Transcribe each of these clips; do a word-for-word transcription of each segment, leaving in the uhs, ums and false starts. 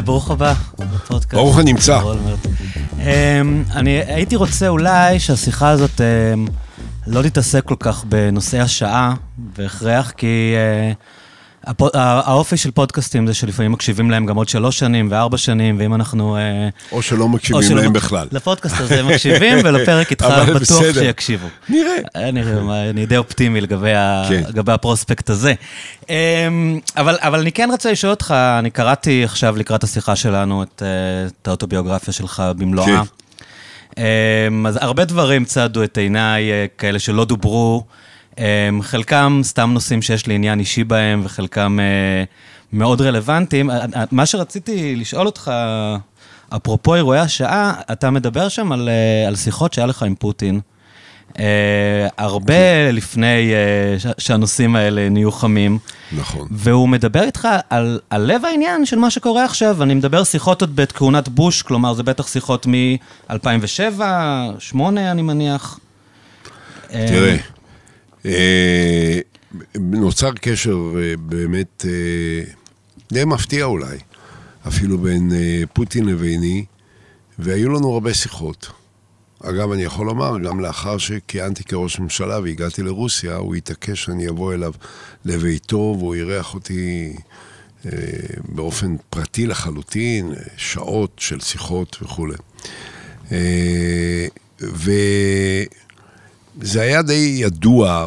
ברוך הבא. ברוך הנמצא. אני הייתי רוצה אולי שהשיחה הזאת לא תתעסק כל כך בנושאי השעה, בהכרח, כי האופי של פודקאסטים זה שלפעמים מקשיבים להם גם עוד שלוש שנים וארבע שנים, ואם אנחנו... או שלא מקשיבים להם בכלל. לפודקאסט הזה מקשיבים, ולפרק איתך בטוח שיקשיבו. נראה. אני די אופטימי לגבי הפרוספקט הזה. אבל אני כן רצה לשאול אותך, אני קראתי עכשיו לקראת השיחה שלנו את האוטוביוגרפיה שלך במלואה. אז הרבה דברים צעדו את עיניי, כאלה שלא דוברו, חלקם סתם נושאים שיש לי עניין אישי בהם, וחלקם מאוד רלוונטיים. מה שרציתי לשאול אותך, אפרופו אירועי השעה, אתה מדבר שם על, על שיחות שהיה לך עם פוטין, הרבה לפני שהנושאים האלה נהיו חמים. נכון. והוא מדבר איתך על, על לב העניין של מה שקורה עכשיו. אני מדבר שיחות עוד בעת כהונת בוש, כלומר זה בטח שיחות מ-אלפיים ושבע, שמונה אני מניח. תראה. נוצר קשר באמת די מפתיע אולי, אפילו בין פוטין לביני, והיו לנו הרבה שיחות. אגב, אני יכול לומר, גם לאחר שכיהנתי כראש ממשלה והגעתי לרוסיה, הוא התעקש שאני אבוא אליו לביתו, והוא אירח אותי באופן פרטי לחלוטין, שעות של שיחות וכו'. ו... זה היה די ידוע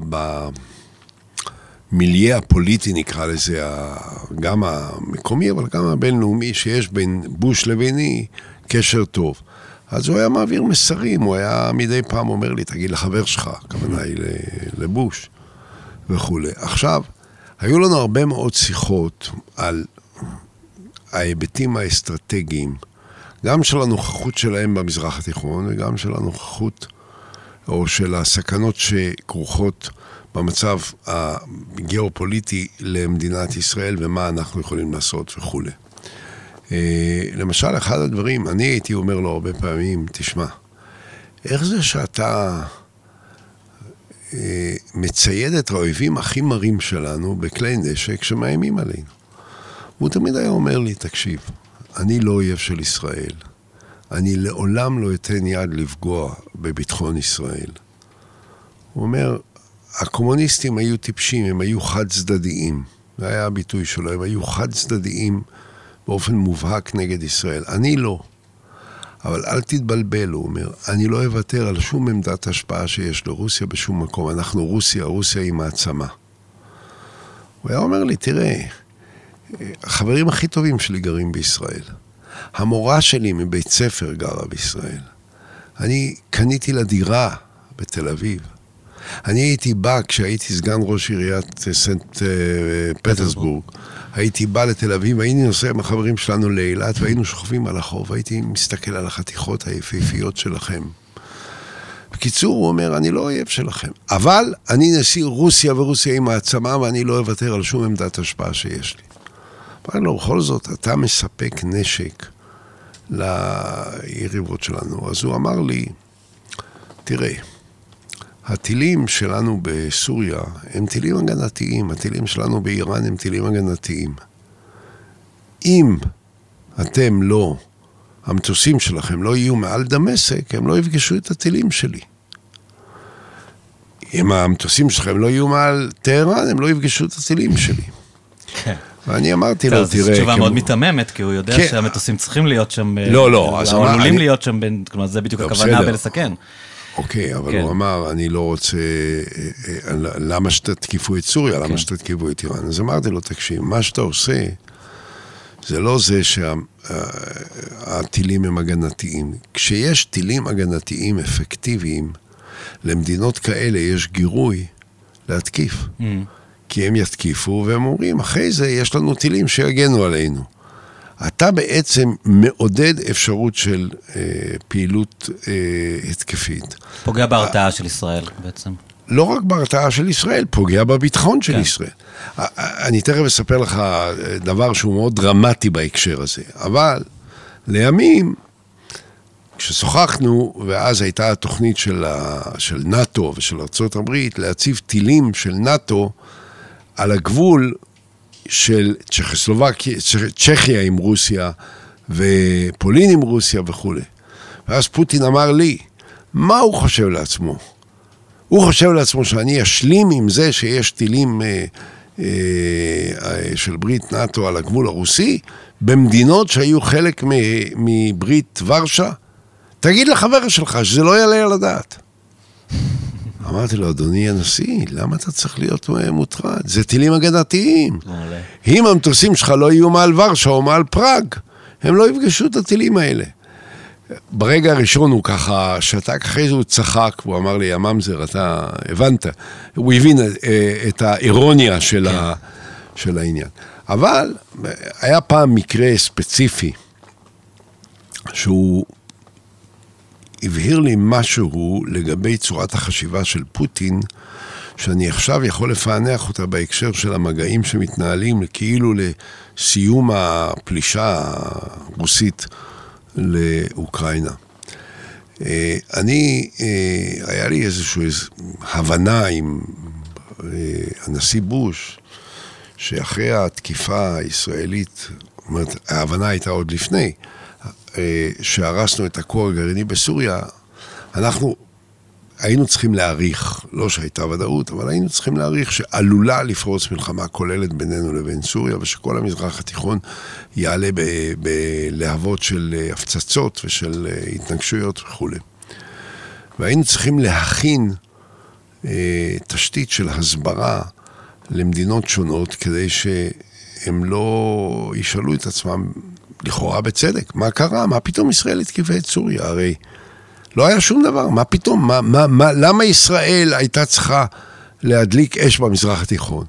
במיליה הפוליטי, נקרא לזה, גם המקומי, אבל גם הבינלאומי, שיש בין בוש לביני קשר טוב. אז הוא היה מעביר מסרים, הוא היה מדי פעם אומר לי, תגיד לחבר שלך, הכוונה היא לבוש, וכו'. עכשיו, היו לנו הרבה מאוד שיחות על ההיבטים האסטרטגיים, גם של הנוכחות שלהם במזרח התיכון, וגם של הנוכחות או של הסכנות שכרוכות במצב הגיאופוליטי למדינת ישראל, ומה אנחנו יכולים לעשות וכו'. למשל, אחד הדברים, אני הייתי אומר לו הרבה פעמים, תשמע, איך זה שאתה מצייד את האויבים הכי מרים שלנו בכלי נשק שמאיימים עלינו? הוא תמיד היה אומר לי, תקשיב, אני לא אויב של ישראל. אני לעולם לא אתן יד לפגוע בביטחון ישראל. הוא אומר, הקומוניסטים היו טיפשים, הם היו חד צדדיים. זה היה הביטוי שלו, הם היו חד צדדיים באופן מובהק נגד ישראל. אני לא. אבל אל תתבלבל, הוא אומר, אני לא אוותר על שום עמדת השפעה שיש לרוסיה בשום מקום. אנחנו רוסיה, רוסיה היא מעצמה. הוא היה אומר לי, תראה, החברים הכי טובים שלי גרים בישראל. המורה שלי מבית ספר גרה בישראל. אני קניתי לה דירה בתל אביב. אני הייתי בא, כשהייתי סגן ראש עיריית סנט פטרסבורג, הייתי בא לתל אביב, היינו נוסע עם החברים שלנו לאילת, והיינו שוכבים על החוף, הייתי מסתכל על החתיכות היפהפיות שלכם. בקיצור, הוא אומר, אני לא אויב שלכם, אבל אני נשיא רוסיה, ורוסיה היא מעצמה, ואני לא אוותר על שום עמדת השפעה שיש לי. אבל לא, בכל זאת, אתה מספק נשק ליריבות שלנו. אז הוא אמר לי, תראה, הטילים שלנו בסוריה הם טילים הגנתיים, הטילים שלנו באיראן הם טילים הגנתיים. אם אתם לא, המטוסים שלכם לא יהיו מעל דמשק, הם לא יפגשו את הטילים שלי. אם המטוסים שלכם לא יהיו מעל טהרן, הם לא יפגשו את הטילים שלי. כן. ואני אמרתי לו, תראה... זו תשובה מאוד מתממת, כי הוא יודע שהמטוסים צריכים להיות שם... לא, לא. או עלולים להיות שם, כלומר, זה בדיוק הכוונה בלסכן. אוקיי, אבל הוא אמר, אני לא רוצה... למה שתתקיפו את סוריה, למה שתתקיפו את איראן? אז אמרתי לו, תקשיב, מה שאתה עושה, זה לא זה שהטילים הם הגנתיים. כשיש טילים הגנתיים אפקטיביים, למדינות כאלה יש גירוי להתקיף. כי הם יתקיפו, והם אומרים, אחרי זה יש לנו טילים שיגנו עלינו. אתה בעצם מעודד אפשרות של אה, פעילות אה, התקפית. פוגע בהרתעה של ישראל בעצם. לא רק בהרתעה של ישראל, פוגע בביטחון של ישראל. אני תכף אספר לך דבר שהוא מאוד דרמטי בהקשר הזה, אבל לימים, כששוחחנו, ואז הייתה התוכנית של, ה, של נאטו ושל ארצות הברית, להציב טילים של נאטו, על הגבול של צ'כיה עם רוסיה ופולין עם רוסיה וכו'. ואז פוטין אמר לי, מה הוא חושב לעצמו? הוא חושב לעצמו שאני אשלים עם זה שיש טילים אה, אה, של ברית נאטו על הגבול הרוסי, במדינות שהיו חלק מברית ורשה? תגיד לחבר שלך שזה לא יעלה על הדעת. אמרתי לו, אדוני הנשיא, למה אתה צריך להיות מוטרד? זה טילים הגנתיים. אם המטוסים שלך לא יהיו מעל ורשה או מעל פראג, הם לא יפגשו את הטילים האלה. ברגע הראשון הוא ככה שתק, אחרי זה הוא צחק, הוא אמר לי, הממזר, אתה הבנת. הוא הבין את האירוניה של, ה... של העניין. אבל היה פעם מקרה ספציפי, שהוא הבהיר לי משהו לגבי צורת החשיבה של פוטין, שאני עכשיו יכול לפענח אותה בהקשר של המגעים שמתנהלים, כאילו לסיום הפלישה הרוסית לאוקראינה. אני, היה לי איזושהי הבנה עם הנשיא בוש, שאחרי התקיפה הישראלית, זאת אומרת, ההבנה הייתה עוד לפני, שהרסנו את הכור הגרעיני בסוריה, אנחנו היינו צריכים להעריך, לא שהייתה ודאות, אבל היינו צריכים להעריך שעלולה לפרוץ מלחמה כוללת בינינו לבין סוריה, ושכל המזרח התיכון יעלה בלהבות של הפצצות ושל התנגשויות וכו'. והיינו צריכים להכין תשתית של הסברה למדינות שונות, כדי שהם לא ישאלו את עצמם לכאורה בצדק, מה קרה? מה פתאום ישראל התקיפה את סוריה? הרי לא היה שום דבר, מה פתאום? מה, מה, מה, למה ישראל הייתה צריכה להדליק אש במזרח התיכון?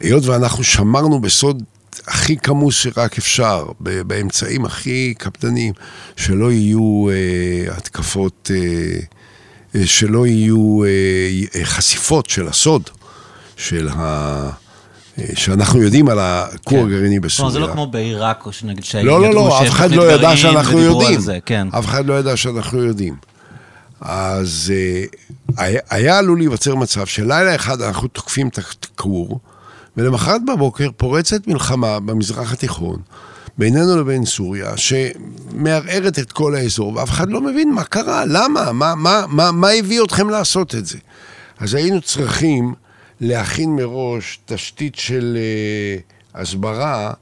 היות ואנחנו שמרנו בסוד הכי כמוס שרק אפשר, באמצעים הכי קפדניים, שלא יהיו אה, התקפות, אה, שלא יהיו אה, חשיפות של הסוד, של ה... שאנחנו יודעים על הכור הגרעיני בסוריה. זה לא כמו בעיראק, או שנגיד שהיו... לא, לא, לא, אף אחד לא ידע שאנחנו יודעים. אף אחד לא ידע שאנחנו יודעים. אז היה עלול להיווצר מצב שלילה אחד אנחנו תוקפים את הכור, ולמחרת בבוקר פורצת מלחמה במזרח התיכון, בינינו לבין סוריה, שמערערת את כל האזור, ואף אחד לא מבין מה קרה, למה, מה הביא אתכם לעשות את זה. אז היינו צריכים להכין מראש תשתית של uh, הסברה,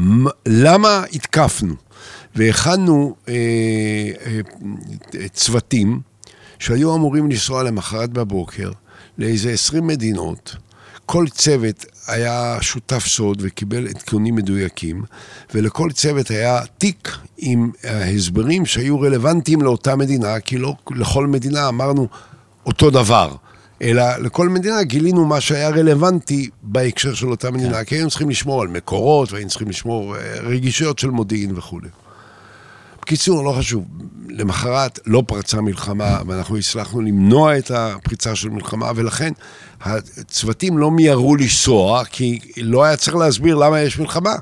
מ- למה התקפנו? והכנו uh, uh, צוותים שהיו אמורים לנסוע למחרת בבוקר, לאיזה עשרים מדינות, כל צוות היה שותף סוד וקיבל עדכונים מדויקים, ולכל צוות היה תיק עם ההסברים שהיו רלוונטיים לאותה מדינה, כי לא לכל מדינה אמרנו אותו דבר. אלא לכל מדינה גילינו מה שהיה רלוונטי בהקשר של אותה מדינה, כן. כי היינו צריכים לשמור על מקורות, והיינו צריכים לשמור רגישויות של מודיעין וכו'. בקיצור, לא חשוב, למחרת לא פרצה מלחמה, ואנחנו הצלחנו למנוע את הפריצה של מלחמה, ולכן הצוותים לא מיירו לנסוע, כי לא היה צריך להסביר למה יש מלחמה.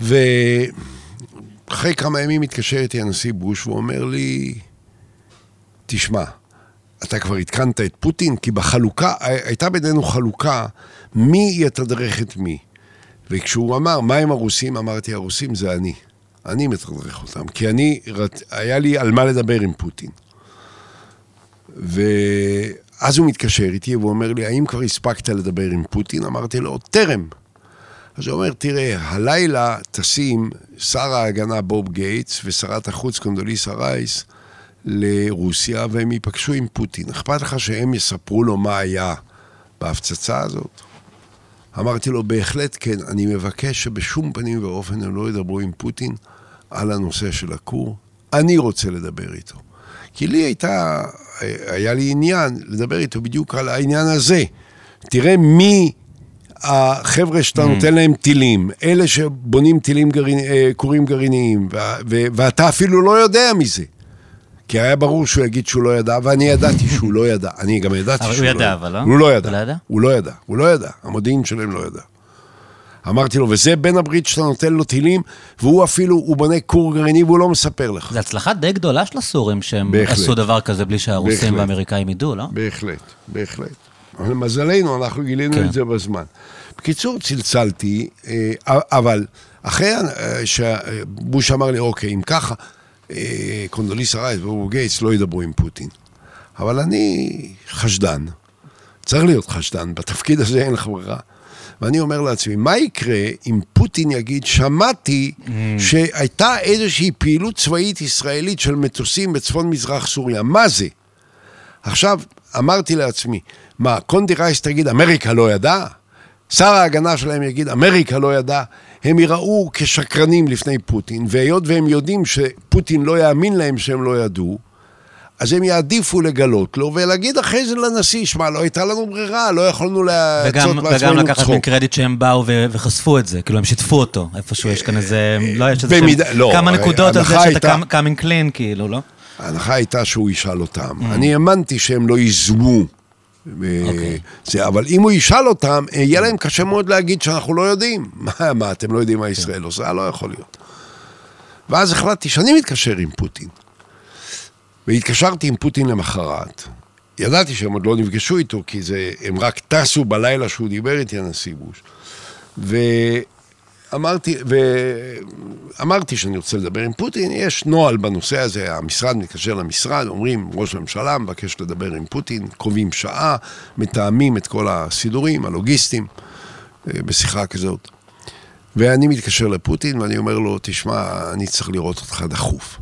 ואחרי כמה ימים התקשר איתי הנשיא בוש, והוא אומר לי, תשמע, אתה כבר התקנת את פוטין, כי בחלוקה, הייתה בינינו חלוקה, מי יתדרך את מי. וכשהוא אמר, מה עם הרוסים? אמרתי, הרוסים זה אני. אני מתדרך אותם, כי אני, היה לי על מה לדבר עם פוטין. ואז הוא מתקשר איתי, והוא אומר לי, האם כבר הספקת לדבר עם פוטין? אמרתי לו, תרם. אז הוא אומר, תראה, הלילה תשים שר ההגנה בוב גייטס, ושרת החוץ קונדוליסה רייס, לרוסיה, והם ייפגשו עם פוטין. אכפת לך שהם יספרו לו מה היה בהפצצה הזאת? אמרתי לו, בהחלט כן, אני מבקש שבשום פנים ואופן הם לא ידברו עם פוטין על הנושא של הכור. אני רוצה לדבר איתו. כי לי הייתה, היה לי עניין לדבר איתו בדיוק על העניין הזה. תראה מי החבר'ה שאתה נותן להם טילים, אלה שבונים טילים גרעיני, כורים גרעיניים, ואתה אפילו לא יודע מזה. כי היה ברור שהוא יגיד שהוא לא ידע, ואני ידעתי שהוא לא ידע. אני גם ידעתי שהוא לא ידע. אבל הוא לא ידע. הוא לא ידע. הוא לא ידע. המודיעין שלהם לא ידע. אמרתי לו, וזה בן הברית שאתה נותן לו טילים, והוא אפילו, הוא בנה כור גרעיני, והוא לא מספר לך. זו הצלחה די גדולה של הסורים, שהם עשו דבר כזה בלי שהרוסים והאמריקאים ידעו, לא? בהחלט, בהחלט. אבל למזלנו, אנחנו גילינו את זה בזמן. בקיצור, צלצלתי, אבל אחרי שבוש אמר לי, אוקיי, אם ככה, קונדוליסה רייס ובוב גייטס לא ידברו עם פוטין. אבל אני חשדן, צריך להיות חשדן, בתפקיד הזה אין לך ברירה. ואני אומר לעצמי, מה יקרה אם פוטין יגיד, שמעתי שהייתה איזושהי פעילות צבאית ישראלית של מטוסים בצפון מזרח סוריה, מה זה? עכשיו, אמרתי לעצמי, מה, קונדי רייס תגיד, אמריקה לא ידעה? שר ההגנה שלהם יגיד, אמריקה לא ידעה? הם יראו כשקרנים לפני פוטין, והיות והם יודעים שפוטין לא יאמין להם שהם לא ידעו, אז הם יעדיפו לגלות לו, ולהגיד אחרי זה לנשיא, שמע, לא הייתה לנו ברירה, לא יכולנו לעצות בעצמנו צחוק. וגם לקחת מקרדיט שהם באו וחשפו את זה, כאילו הם שיתפו אותו, איפשהו יש כאן איזה, לא יש איזה כמה נקודות על זה שאתה coming clean, כאילו, לא? ההנחה הייתה שהוא ישאל אותם. אני האמנתי שהם לא יזמו, אבל אם הוא ישאל אותם, יהיה להם קשה מאוד להגיד שאנחנו לא יודעים. מה, אתם לא יודעים מה ישראל עושה? לא יכול להיות. ואז החלטתי שאני מתקשר עם פוטין. והתקשרתי עם פוטין למחרת. ידעתי שהם עוד לא נפגשו איתו, כי זה, הם רק טסו בלילה שהוא דיבר איתי הנשיא בוש. ואמרתי, ואמרתי שאני רוצה לדבר עם פוטין, יש נוהל בנושא הזה, המשרד מתקשר למשרד, אומרים, ראש הממשלה מבקש לדבר עם פוטין, קובעים שעה, מתאמים את כל הסידורים, הלוגיסטים, בשיחה כזאת. ואני מתקשר לפוטין, ואני אומר לו, תשמע, אני צריך לראות אותך דחוף.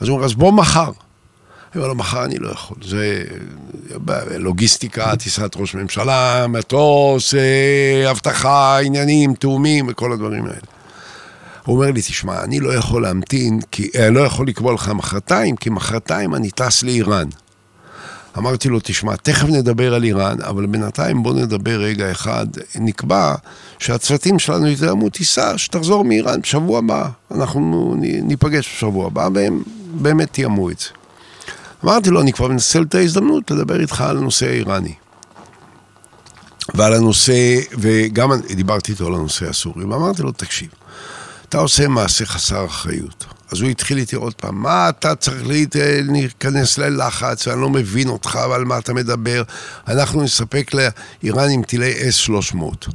אז הוא אומר, אז בוא מחר. אבל מחר אני לא יכול, זה לוגיסטיקה, טיסת ראש ממשלה, מטוס, הבטחה, עניינים, תאומים וכל הדברים האלה. הוא אומר לי, תשמע, אני לא יכול להמתין, כי, לא יכול לקבוע לך מחרתיים, כי מחרתיים אני טס לאיראן. אמרתי לו, תשמע, תכף נדבר על איראן, אבל בינתיים בוא נדבר רגע אחד, נקבע שהצוותים שלנו יתאמו טיסה שתחזור מאיראן בשבוע הבא, אנחנו ניפגש בשבוע הבא, והם באמת תיאמו את זה. אמרתי לו, אני כבר מנסה את ההזדמנות לדבר איתך על הנושא האיראני. ועל הנושא, וגם דיברתי איתו על הנושא הסורי, ואמרתי לו, תקשיב, אתה עושה מעשה חסר אחריות. אז הוא התחיל איתי עוד פעם, מה אתה צריך להיכנס ללחץ, ואני לא מבין אותך, ועל מה אתה מדבר. אנחנו נספק לאיראן עם טילי אס שלוש מאות,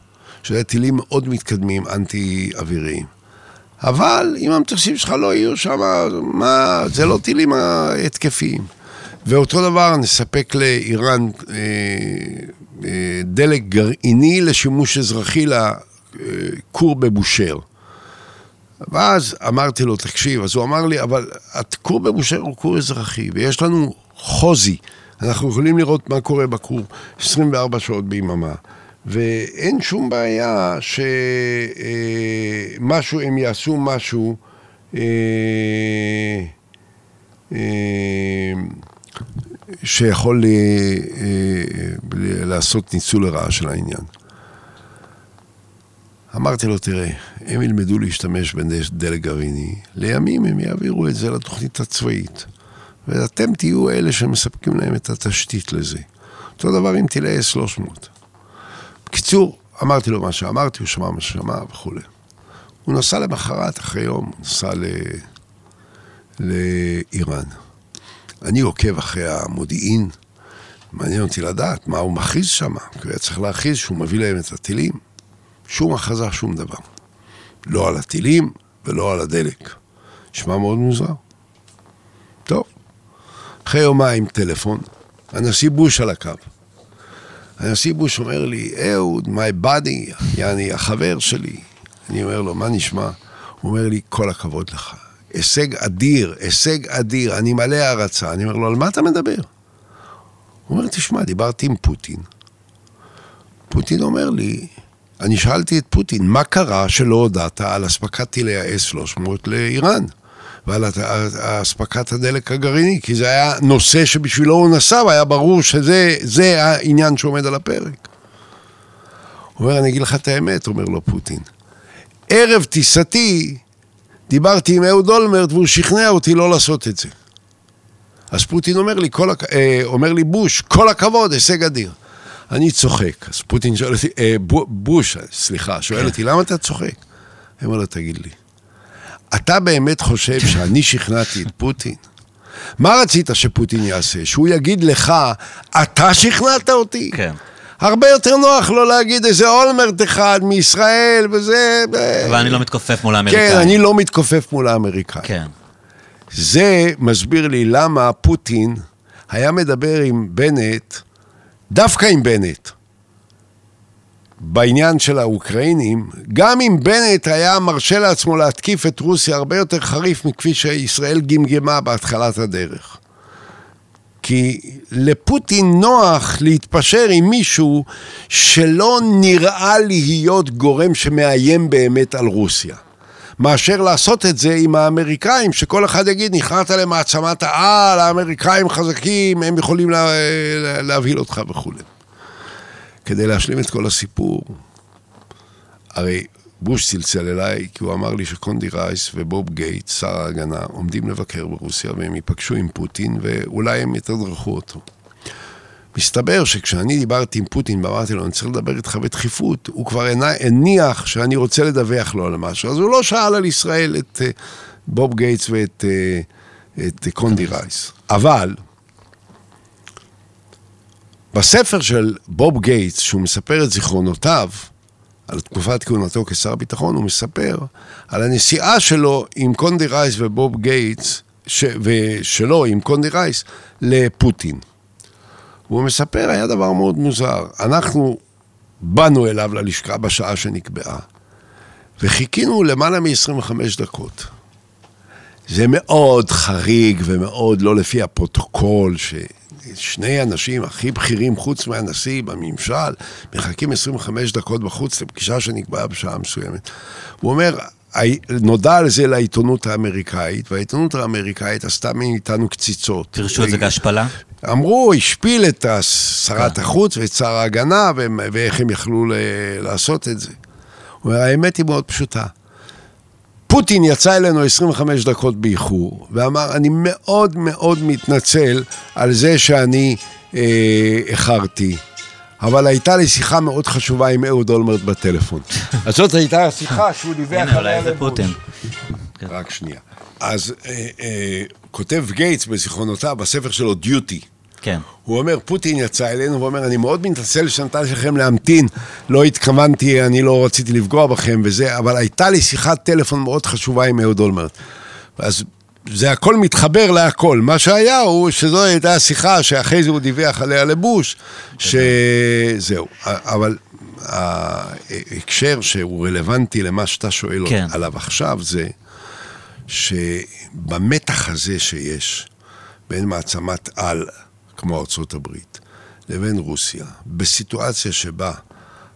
שזה טילים מאוד מתקדמים, אנטי-אוויריים. אבל אם המטוסים שלך לא יהיו שם, מה, זה לא טילים התקפיים. ואותו דבר נספק לאיראן אה, אה, דלק גרעיני לשימוש אזרחי לכור בבושר. ואז אמרתי לו, תקשיב, אז הוא אמר לי, אבל הכור בבושר הוא כור אזרחי, ויש לנו חוזי, אנחנו יכולים לראות מה קורה בכור עשרים וארבע שעות ביממה. ואין שום בעיה שמשהו, הם יעשו משהו, שיכול לעשות ניצול לרעה של העניין. אמרתי לו, תראה, הם ילמדו להשתמש בדלק גרעיני, לימים הם יעבירו את זה לתוכנית הצבאית, ואתם תהיו אלה שמספקים להם את התשתית לזה. אותו דבר אם תילי שלוש מאות. קיצור, אמרתי לו מה שאמרתי, הוא שמע מה ששמע וכו'. הוא נסע למחרת, אחרי יום, הוא נסע ל... לאיראן. אני עוקב אחרי המודיעין, מעניין אותי לדעת מה הוא מכריז שם, כי הוא היה צריך להכריז שהוא מביא להם את הטילים, שום הכרזה, שום דבר. לא על הטילים ולא על הדלק. שמע מאוד מוזר. טוב. אחרי יומיים טלפון, הנשיא בוש על הקו. הנשיא בוש אומר לי, אהוד, my buddy, יעני, החבר שלי. אני אומר לו, מה נשמע? הוא אומר לי, כל הכבוד לך. הישג אדיר, הישג אדיר, אני מלא הערצה. אני אומר לו, על מה אתה מדבר? הוא אומר, תשמע, דיברתי עם פוטין. פוטין אומר לי, אני שאלתי את פוטין, מה קרה שלא הודעת על הספקת טילי ה-אס שלוש מאות לאיראן? ועל הספקת הדלק הגרעיני, כי זה היה נושא שבשבילו הוא נסע, והיה ברור שזה העניין שעומד על הפרק. הוא אומר, אני אגיד לך את האמת, אומר לו פוטין. ערב טיסתי, דיברתי עם אהוד אולמרט, והוא שכנע אותי לא לעשות את זה. אז פוטין אומר לי, כל, אומר לי בוש, כל הכבוד, הישג אדיר. אני צוחק. אז פוטין שואל אותי, בוש, סליחה, שואל אותי, למה אתה צוחק? אמר לו, תגיד לי. אתה באמת חושב שאני שכנעתי את פוטין? מה רצית שפוטין יעשה? שהוא יגיד לך, אתה שכנעת אותי? כן. הרבה יותר נוח לא להגיד איזה אולמרט אחד מישראל וזה... אבל אני לא מתכופף מול האמריקאים. כן, אני לא מתכופף מול האמריקאים. כן. זה מסביר לי למה פוטין היה מדבר עם בנט, דווקא עם בנט, בעניין של האוקראינים, גם אם בנט היה מרשה לעצמו להתקיף את רוסיה הרבה יותר חריף מכפי שישראל גמגמה בהתחלת הדרך. כי לפוטין נוח להתפשר עם מישהו שלא נראה להיות גורם שמאיים באמת על רוסיה. מאשר לעשות את זה עם האמריקאים, שכל אחד יגיד, נכרעת למעצמת העל, האמריקאים חזקים, הם יכולים לה, להבהיל אותך וכו'. כדי להשלים את כל הסיפור, הרי בוש צלצל אליי, כי הוא אמר לי שקונדי רייס ובוב גייטס, שר ההגנה, עומדים לבקר ברוסיה, והם ייפגשו עם פוטין, ואולי הם יתדרכו אותו. מסתבר שכשאני דיברתי עם פוטין, ואמרתי לו, אני צריך לדבר איתך בדחיפות, הוא כבר הניח שאני רוצה לדווח לו על משהו, אז הוא לא שאל על ישראל את בוב גייטס ואת את קונדי רייס. אבל... בספר של בוב גייטס, שהוא מספר את זיכרונותיו, על תקופת כהונתו כשר ביטחון, הוא מספר על הנסיעה שלו עם קונדי רייס ובוב גייטס, ש... ושלו עם קונדי רייס, לפוטין. והוא מספר, היה דבר מאוד מוזר. אנחנו באנו אליו ללשכה בשעה שנקבעה, וחיכינו למעלה מ-עשרים וחמש דקות. זה מאוד חריג ומאוד לא לפי הפרוטוקול ש... שני אנשים הכי בכירים חוץ מהנשיא בממשל, מחכים עשרים וחמש דקות בחוץ לפגישה שנקבעה בשעה מסוימת. הוא אומר, נודע על זה לעיתונות האמריקאית, והעיתונות האמריקאית עשתה מאיתנו קציצות. תרשו את זה כהשפלה? אמרו, השפיל את שרת החוץ ואת שר ההגנה, ואיך הם יכלו לעשות את זה. הוא אומר, האמת היא מאוד פשוטה. פוטין יצא אלינו עשרים וחמש דקות באיחור, ואמר, אני מאוד מאוד מתנצל על זה שאני אה, איחרתי, אבל הייתה לי שיחה מאוד חשובה עם אהוד אולמרט בטלפון. אז זאת הייתה השיחה שהוא דיווח עליה. הנה, אולי זה פוטין. רק שנייה. אז אה, אה, כותב גייטס בזיכרונותיו, בספר שלו, דיוטי. כן. הוא אומר, פוטין יצא אלינו, ואומר, אני מאוד מתנצל שנתתי לכם להמתין, לא התכוונתי, אני לא רציתי לפגוע בכם וזה, אבל הייתה לי שיחת טלפון מאוד חשובה עם אהוד אולמרט. אז זה הכל מתחבר להכל. מה שהיה הוא שזו הייתה השיחה שאחרי זה הוא דיווח עליה לבוש, שזהו. אבל ההקשר שהוא רלוונטי למה שאתה שואל כן. עליו עכשיו, זה שבמתח הזה שיש בין מעצמת על... כמו ארצות הברית, לבין רוסיה, בסיטואציה שבה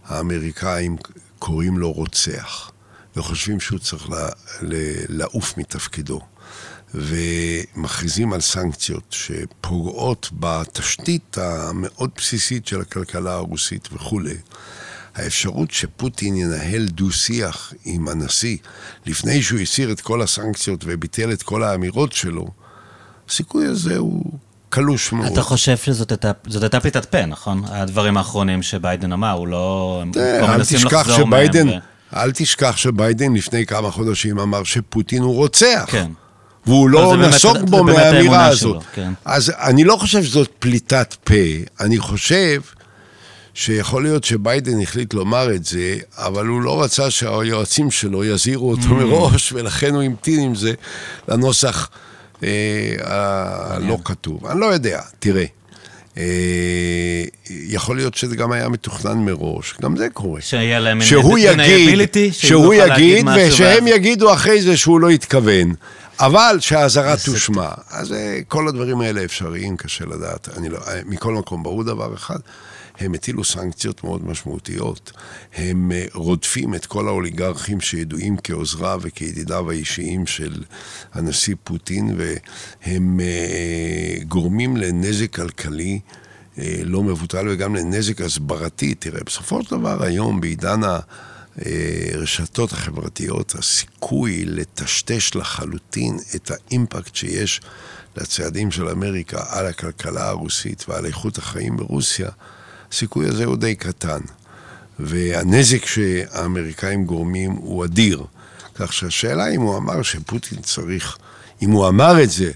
האמריקאים קוראים לו רוצח, וחושבים שהוא צריך לעוף מתפקידו, ומכריזים על סנקציות שפוגעות בתשתית המאוד בסיסית של הכלכלה הרוסית וכו'. האפשרות שפוטין ינהל דו-שיח עם הנשיא, לפני שהוא הסיר את כל הסנקציות וביטל את כל האמירות שלו, הסיכוי הזה הוא... אתה חושב שזאת הייתה פליטת פה, נכון? הדברים האחרונים שביידן אמר, הוא לא... אל תשכח שביידן, אל תשכח שביידן לפני כמה חודשים אמר שפוטין הוא רוצח. כן. והוא לא נסוג בו מהאמירה הזאת. אז אני לא חושב שזאת פליטת פה, אני חושב שיכול להיות שביידן החליט לומר את זה, אבל הוא לא רצה שהיועצים שלו יזהירו אותו מראש, ולכן הוא המתין עם זה לנוסח... לא כתוב, אני לא יודע, תראה, יכול להיות שזה גם היה מתוכנן מראש, גם זה קורה, שהוא יגיד, שהוא יגיד ושהם יגידו אחרי זה שהוא לא התכוון, אבל שהאזהרה תושמע, אז כל הדברים האלה אפשריים, קשה לדעת, מכל מקום ברור דבר אחד, הם הטילו סנקציות מאוד משמעותיות, הם רודפים את כל האוליגרכים שידועים כעוזרה וכידידיו האישיים של הנשיא פוטין, והם גורמים לנזק כלכלי לא מבוטל וגם לנזק הסברתי. תראה, בסופו של דבר היום בעידן הרשתות החברתיות, הסיכוי לטשטש לחלוטין את האימפקט שיש לצעדים של אמריקה על הכלכלה הרוסית ועל איכות החיים ברוסיה, הסיכוי הזה הוא די קטן, והנזק שהאמריקאים גורמים הוא אדיר, כך שהשאלה אם הוא אמר שפוטין צריך, אם הוא אמר את זה,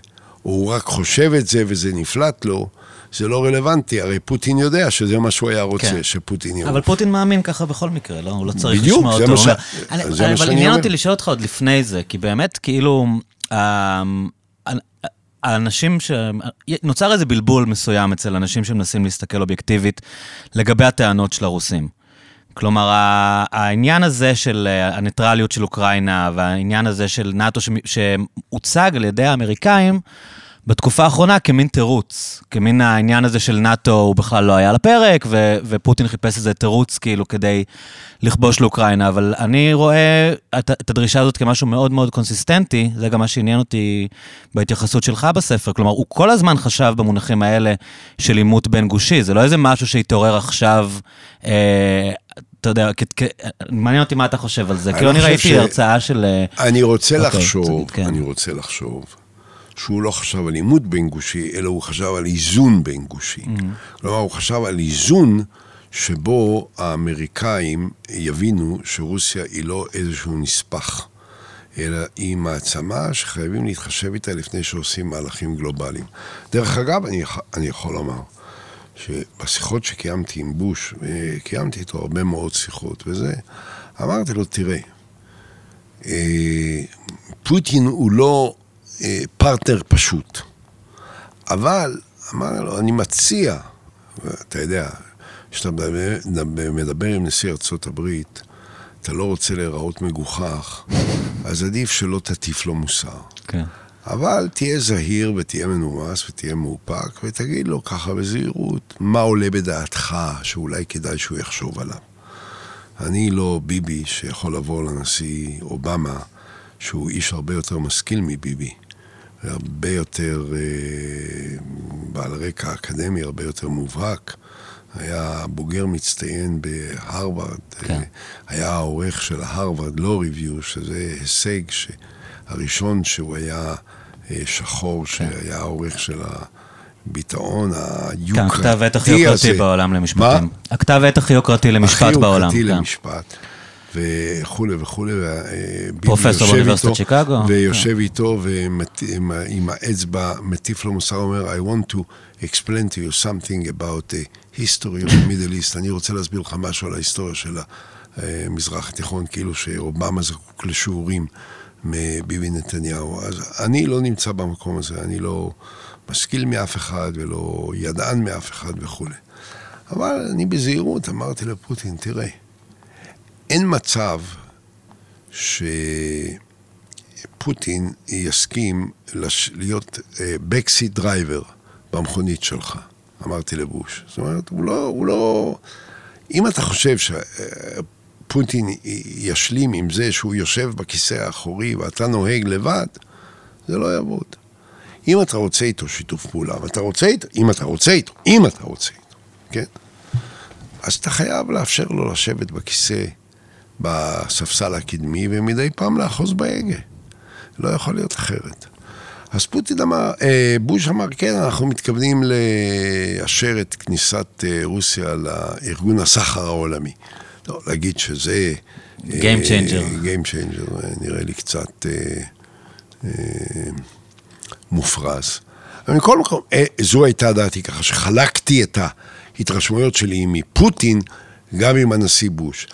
או הוא רק חושב את זה וזה נפלט לו, זה לא רלוונטי, הרי פוטין יודע שזה מה שהוא היה רוצה, כן. שפוטין יראה. אבל פוטין מאמין ככה בכל מקרה, לא? הוא לא צריך בדיוק, לשמוע אותו. ש... אני, אבל עניין אומר... אותי לשאול אותך עוד לפני זה, כי באמת כאילו, האנשים ש... נוצר איזה בלבול מסוים אצל אנשים שמנסים להסתכל אובייקטיבית לגבי הטענות של הרוסים. כלומר, העניין הזה של הניטרליות של אוקראינה, והעניין הזה של נאטו שהוצג על ידי האמריקאים, בתקופה האחרונה כמין תירוץ, כמין העניין הזה של נאטו הוא בכלל לא היה לפרק, ו- ופוטין חיפש איזה תירוץ כאילו כדי לכבוש לאוקראינה, אבל אני רואה את, את הדרישה הזאת כמשהו מאוד מאוד קונסיסטנטי, זה גם מה שעניין אותי בהתייחסות שלך בספר, כלומר הוא כל הזמן חשב במונחים האלה של עימות בין גושי, זה לא איזה משהו שהתעורר עכשיו, אה, אתה יודע, כ- כ- מעניין אותי מה אתה חושב על זה, כאילו אני ראיתי ש... הרצאה של... אני רוצה אוקיי, לחשוב, תגיד, כן. אני רוצה לחשוב. שהוא לא חשב על עימות בין גושי, אלא הוא חשב על איזון בין גושי. Mm-hmm. כלומר, הוא חשב על איזון שבו האמריקאים יבינו שרוסיה היא לא איזשהו נספח, אלא היא מעצמה שחייבים להתחשב איתה לפני שעושים מהלכים גלובליים. דרך אגב, אני, אני יכול לומר, שבשיחות שקיימתי עם בוש, קיימתי איתו הרבה מאוד שיחות וזה, אמרתי לו, תראה, פוטין הוא לא... פרטנר פשוט. אבל, אמר לו, אני מציע, ואתה יודע, כשאתה מדבר, מדבר עם נשיא ארצות הברית, אתה לא רוצה להיראות מגוחך, אז עדיף שלא תטיף לו מוסר. כן. אבל תהיה זהיר ותהיה מנומס ותהיה מאופק, ותגיד לו ככה בזהירות, מה עולה בדעתך שאולי כדאי שהוא יחשוב עליו. אני לא ביבי שיכול לבוא לנשיא אובמה, שהוא איש הרבה יותר משכיל מביבי, הרבה יותר אה, בעל רקע אקדמי, הרבה יותר מובהק, היה בוגר מצטיין בהרווארד, כן. אה, היה העורך של ההרווארד לא ריוויו, שזה הישג שהראשון שהוא היה אה, שחור, כן. שהיה העורך של ה... ביטאון, היוקרתי. כן, הכתב עתח יוקרתי בעולם למשפטים. מה? הכתב עתח יוקרתי למשפט בעולם. הכי יוקרתי למשפט. וכולי וכולי, פרופסור באוניברסיטת שיקגו, ויושב איתו, ועם האצבע מטיף לו מוסר, אומר, I want to explain to you something about the history of the Middle East, אני רוצה להסביר לך משהו על ההיסטוריה של המזרח התיכון, כאילו שאובמה זקוק לשיעורים מביבי נתניהו, אז אני לא נמצא במקום הזה, אני לא משכיל מאף אחד, ולא ידען מאף אחד וכולי, אבל אני בזהירות אמרתי לפוטין, תראה, אין מצב שפוטין יסכים לש... להיות בקסיט דרייבר במכונית שלך, אמרתי לבוש. זאת אומרת, הוא לא, הוא לא... אם אתה חושב שפוטין ישלים עם זה שהוא יושב בכיסא האחורי ואתה נוהג לבד, זה לא יעבוד. אם אתה רוצה איתו שיתוף פעולה, אם אתה רוצה איתו, אם אתה רוצה איתו, אם אתה רוצה איתו, כן? אז אתה חייב לאפשר לו לשבת בכיסא, בספסל הקדמי, ומדי פעם לאחוז בהגה. לא יכול להיות אחרת. אז פוטין אמר, בוש אמר, כן, אנחנו מתכוונים לאשר את כניסת רוסיה לארגון הסחר העולמי. לא, להגיד שזה... Game changer. Game changer, נראה לי קצת מופרז. אבל מכל מקום, זו הייתה דעתי ככה, שחלקתי את ההתרשמויות שלי מפוטין, גם עם הנשיא בוש.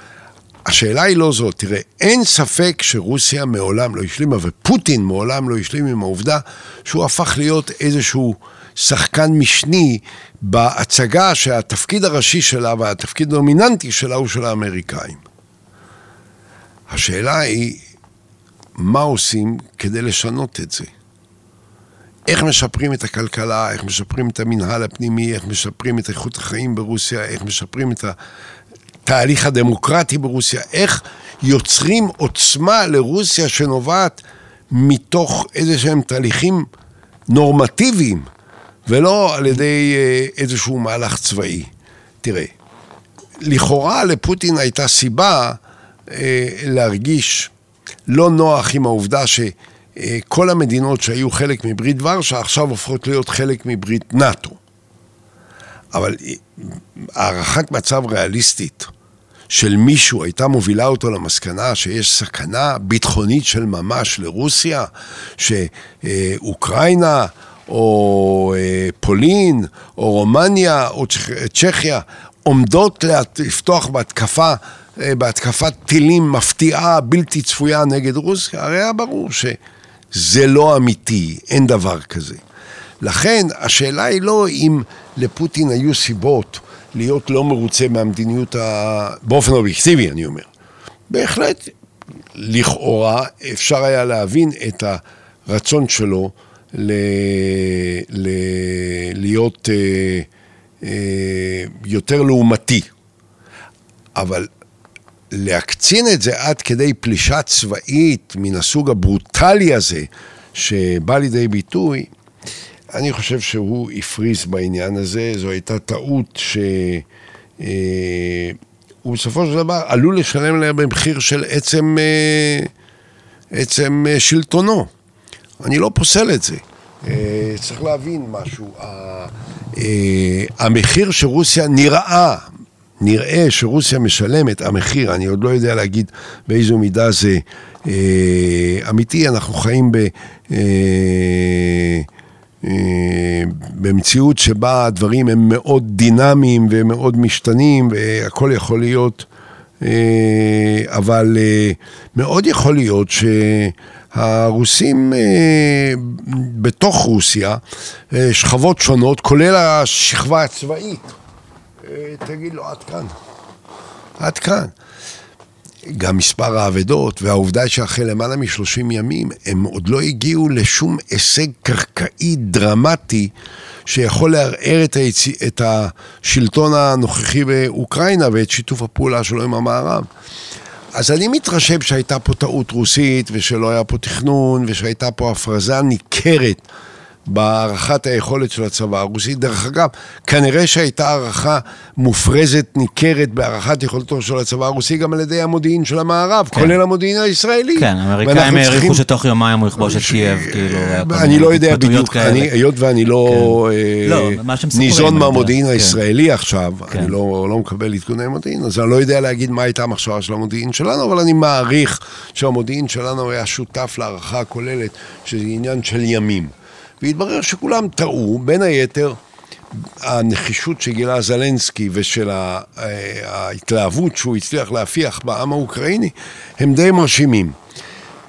השאלה היא לא זאת, תראה, אין ספק שרוסיה מעולם לא השלימה, ופוטין מעולם לא השלים עם העובדה שהוא הפך להיות איזשהו שחקן משני בהצגה שהתפקיד הראשי שלה והתפקיד הדומיננטי שלה הוא של האמריקאים. השאלה היא, מה עושים כדי לשנות את זה? איך משפרים את הכלכלה, איך משפרים את המנהל הפנימי, איך משפרים את איכות החיים ברוסיה, איך משפרים את ה... תהליך הדמוקרטי ברוסיה, איך יוצרים עוצמה לרוסיה שנובעת מתוך איזה שהם תהליכים נורמטיביים, ולא על ידי איזשהו מהלך צבאי. תראה, לכאורה לפוטין הייתה סיבה אה, להרגיש לא נוח עם העובדה שכל המדינות שהיו חלק מברית ורשה, עכשיו הופכות להיות חלק מברית נאטו. אבל הערכת מצב ריאליסטית של מישהו הייתה מובילה אותו למסקנה שיש סכנה ביטחונית של ממש לרוסיה, שאוקראינה או פולין, או רומניה, או צ'כיה, עומדות לפתוח בהתקפה, בהתקפת טילים מפתיעה, בלתי צפויה נגד רוסיה, הרי היה ברור שזה לא אמיתי, אין דבר כזה. לכן השאלה היא לא אם לפוטין היו סיבות להיות לא מרוצה מהמדיניות, ה... באופן אובייקטיבי אני אומר, בהחלט לכאורה אפשר היה להבין את הרצון שלו ל... ל... להיות אה, אה, יותר לעומתי, אבל להקצין את זה עד כדי פלישה צבאית מן הסוג הברוטלי הזה שבא לידי ביטוי, אני חושב שהוא הפריז בעניין הזה. זו הייתה טעות שהוא בסופו של דבר עלול לשלם לה במחיר של עצם, עצם שלטונו. אני לא פוסל את זה. צריך להבין משהו. המחיר שרוסיה נראה, נראה שרוסיה משלמת, המחיר, אני עוד לא יודע להגיד באיזו מידה זה אמיתי, אנחנו חיים ב... במציאות שבה הדברים הם מאוד דינמיים ומאוד משתנים והכל יכול להיות, אבל מאוד יכול להיות שהרוסים בתוך רוסיה, שכבות שונות, כולל השכבה הצבאית, תגיד לו עד כאן, עד כאן. גם מספר העבדות, והעובדה שאחרי למעלה מ-שלושים ימים, הם עוד לא הגיעו לשום הישג קרקעי דרמטי, שיכול לערער את, היצ... את השלטון הנוכחי באוקראינה, ואת שיתוף הפעולה שלו עם המערב. אז אני מתרשם שהייתה פה טעות רוסית, ושלא היה פה תכנון, ושהייתה פה הפרזה ניכרת, בהערכת היכולת של הצבא הרוסי. דרך אגב, כנראה שהייתה הערכה מופרזת ניכרת בהערכת יכולתו של הצבא הרוסי גם על ידי המודיעין של המערב, כן. כולל המודיעין הישראלי. כן, האמריקאים העריכו צריכים... שתוך יומיים הוא יכבוש את קייב, כאילו... אני לא יודע בדיוק, אני, היות ואני לא, כן. אה, לא ניזון מהמודיעין הישראלי כן. עכשיו, כן. אני לא, לא מקבל עדכוני מודיעין, אז אני לא יודע להגיד מה הייתה המחשבה של המודיעין שלנו, אבל אני מעריך שהמודיעין שלנו היה שותף להערכה הכוללת, שזה עניין של ימים. והתברר שכולם טעו, בין היתר, הנחישות שגילה זלנסקי ושל ההתלהבות שהוא הצליח להפיח בעם האוקראיני, הם די מרשימים.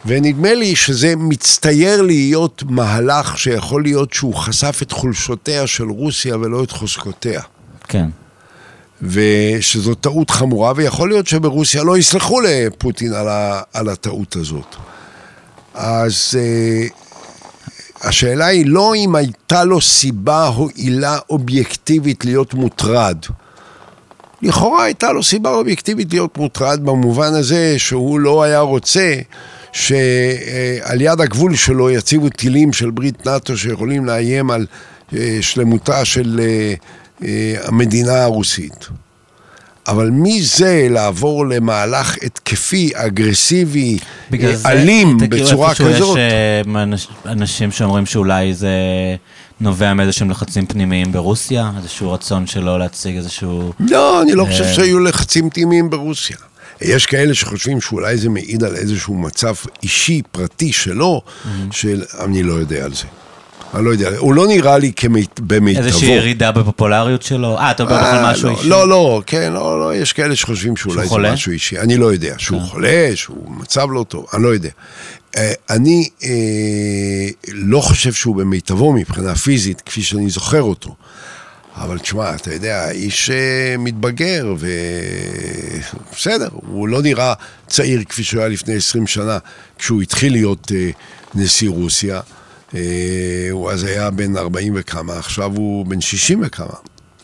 ונדמה לי שזה מצטייר להיות מהלך שיכול להיות שהוא חשף את חולשותיה של רוסיה ולא את חוזקותיה. כן. ושזו טעות חמורה, ויכול להיות שברוסיה לא יסלחו לפוטין על הטעות הזאת. אז... השאלה היא לא אם הייתה לו סיבה או עילה אובייקטיבית להיות מוטרד. לכאורה הייתה לו סיבה אובייקטיבית להיות מוטרד במובן הזה שהוא לא היה רוצה שעל יד הגבול שלו יציבו טילים של ברית נאטו שיכולים לאיים על שלמותה של המדינה הרוסית. אבל מי זה לעבור למהלך התקפי, אגרסיבי, אלים בצורה כזאת? יש אנשים שאומרים שאולי זה נובע מאיזשהם לחצים פנימיים ברוסיה, איזשהו רצון שלא להציג איזשהו... לא, אני לא חושב שהיו לחצים פנימיים ברוסיה. יש כאלה שחושבים שאולי זה מעיד על איזשהו מצב אישי, פרטי שלו, שאני לא יודע על זה. אני לא יודע, הוא לא נראה לי במיטבו. איזושהי ירידה בפופולריות שלו? אה, אתה אומר בכלל משהו אישי? לא, לא, כן, לא, לא, יש כאלה שחושבים שאולי זה משהו אישי. אני לא יודע, שהוא חולה, שהוא מצב לא טוב, אני לא יודע. אני לא חושב שהוא במיטבו מבחינה פיזית, כפי שאני זוכר אותו. אבל תשמע, אתה יודע, האיש מתבגר, ובסדר, הוא לא נראה צעיר כפי שהוא היה לפני עשרים שנה, כשהוא התחיל להיות נשיא רוסיה. הוא אז היה בין ארבעים וכמה, עכשיו הוא בין שישים וכמה,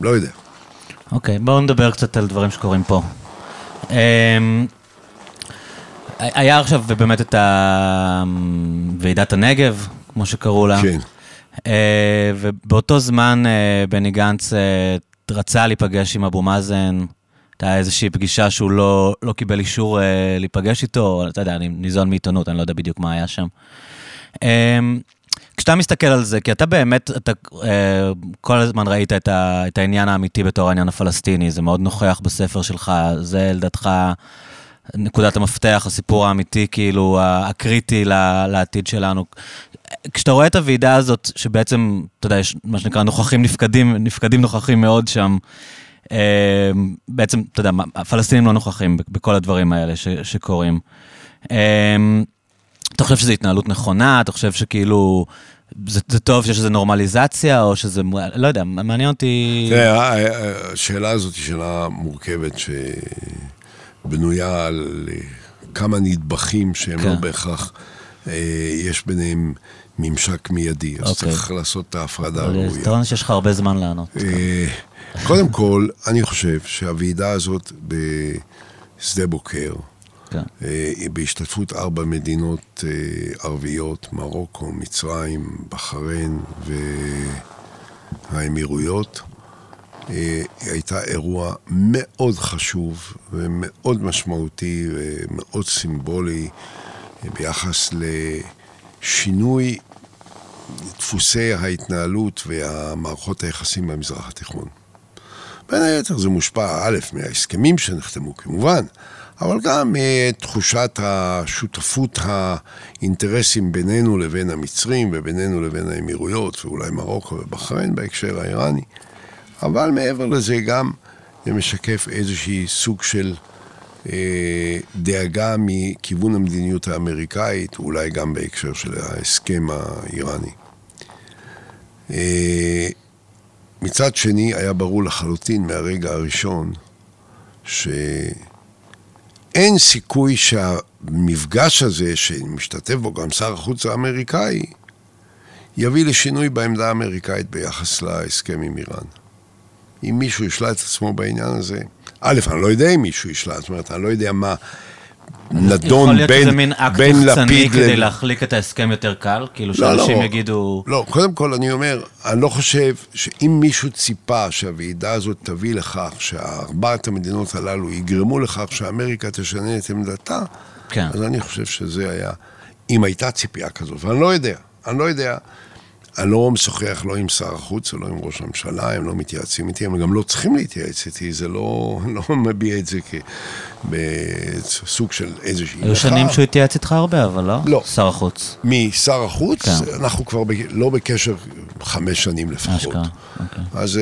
לא יודע. אוקיי, בואו נדבר קצת על דברים שקורים פה. היה עכשיו באמת את ועידת הנגב, כמו שקראו לה. כן. ובאותו זמן בני גנץ רצה להיפגש עם אבו מאזן, הייתה איזושהי פגישה שהוא לא, לא קיבל אישור להיפגש איתו, אתה יודע, אני ניזון מעיתונות, אני לא יודע בדיוק מה היה שם. כשאתה מסתכל על זה, כי אתה באמת, אתה, אה, כל הזמן ראית את, ה, את העניין האמיתי בתור העניין הפלסטיני, זה מאוד נוכח בספר שלך, זה לדעתך, נקודת המפתח, הסיפור האמיתי, כאילו, הקריטי לעתיד שלנו. כשאתה רואה את הוועידה הזאת, שבעצם, אתה יודע, יש מה שנקרא נוכחים נפקדים, נפקדים נוכחים מאוד שם, בעצם, אתה יודע, הפלסטינים לא נוכחים בכל הדברים האלה שקורים. אתה חושב שזו התנהלות נכונה, אתה חושב שכאילו, זה, זה טוב שיש איזו נורמליזציה, או שזה, לא יודע, מעניין אותי... תראה, השאלה הזאת היא שאלה מורכבת, שבנויה על כמה נדבכים שהם כן. לא בהכרח, יש ביניהם ממשק מיידי, אז אוקיי. צריך לעשות את ההפרדה הראויה. תראה שיש לך הרבה זמן לענות. קודם כל, אני חושב שהוועידה הזאת בשדה בוקר, כן. בהשתתפות ארבע מדינות ערביות, מרוקו, מצרים, בחרין והאמירויות, הייתה אירוע מאוד חשוב ומאוד משמעותי ומאוד סימבולי ביחס לשינוי דפוסי ההתנהלות והמערכות היחסים במזרח התיכון. בין היתר זה מושפע א' מההסכמים שנחתמו כמובן, אבל גם תחושת השותפות האינטרסים בינינו לבין המצרים, ובינינו לבין האמירויות, ואולי מרוקו ובחרין בהקשר האיראני. אבל מעבר לזה גם זה משקף איזושהי סוג של אה, דאגה מכיוון המדיניות האמריקאית, אולי גם בהקשר של ההסכם האיראני. אה, מצד שני היה ברור לחלוטין מהרגע הראשון ש... אין סיכוי שהמפגש הזה, שמשתתף בו גם שר החוץ האמריקאי, יביא לשינוי בעמדה האמריקאית ביחס להסכם עם איראן. אם מישהו ישלה את עצמו בעניין הזה, א', אני לא יודע אם מישהו ישלה, זאת אומרת, אני לא יודע מה נדון בין, בין לפיד... כדי להחליק את ההסכם יותר קל, כאילו שאנשים לא, לא, יגידו... לא, קודם כל אני אומר, אני לא חושב שאם מישהו ציפה שהוועידה הזאת תביא לכך, שהארבעת המדינות הללו יגרמו לכך שאמריקה תשנה את עמדתה, כן. אז אני חושב שזה היה, אם הייתה ציפייה כזאת, ואני לא יודע, אני לא יודע, אני לא משוחח לא עם שר החוץ, לא עם ראש הממשלה, הם לא מתייעצים איתי, הם גם לא צריכים להתייעץ איתי, זה לא, לא מביע את זה בסוג של איזושהי... היו שנים שהוא התייעץ איתך הרבה, אבל לא? לא. שר החוץ. משר החוץ, כן. אנחנו כבר ב, לא בקשר חמש שנים לפחות. השקעה, אוקיי. אז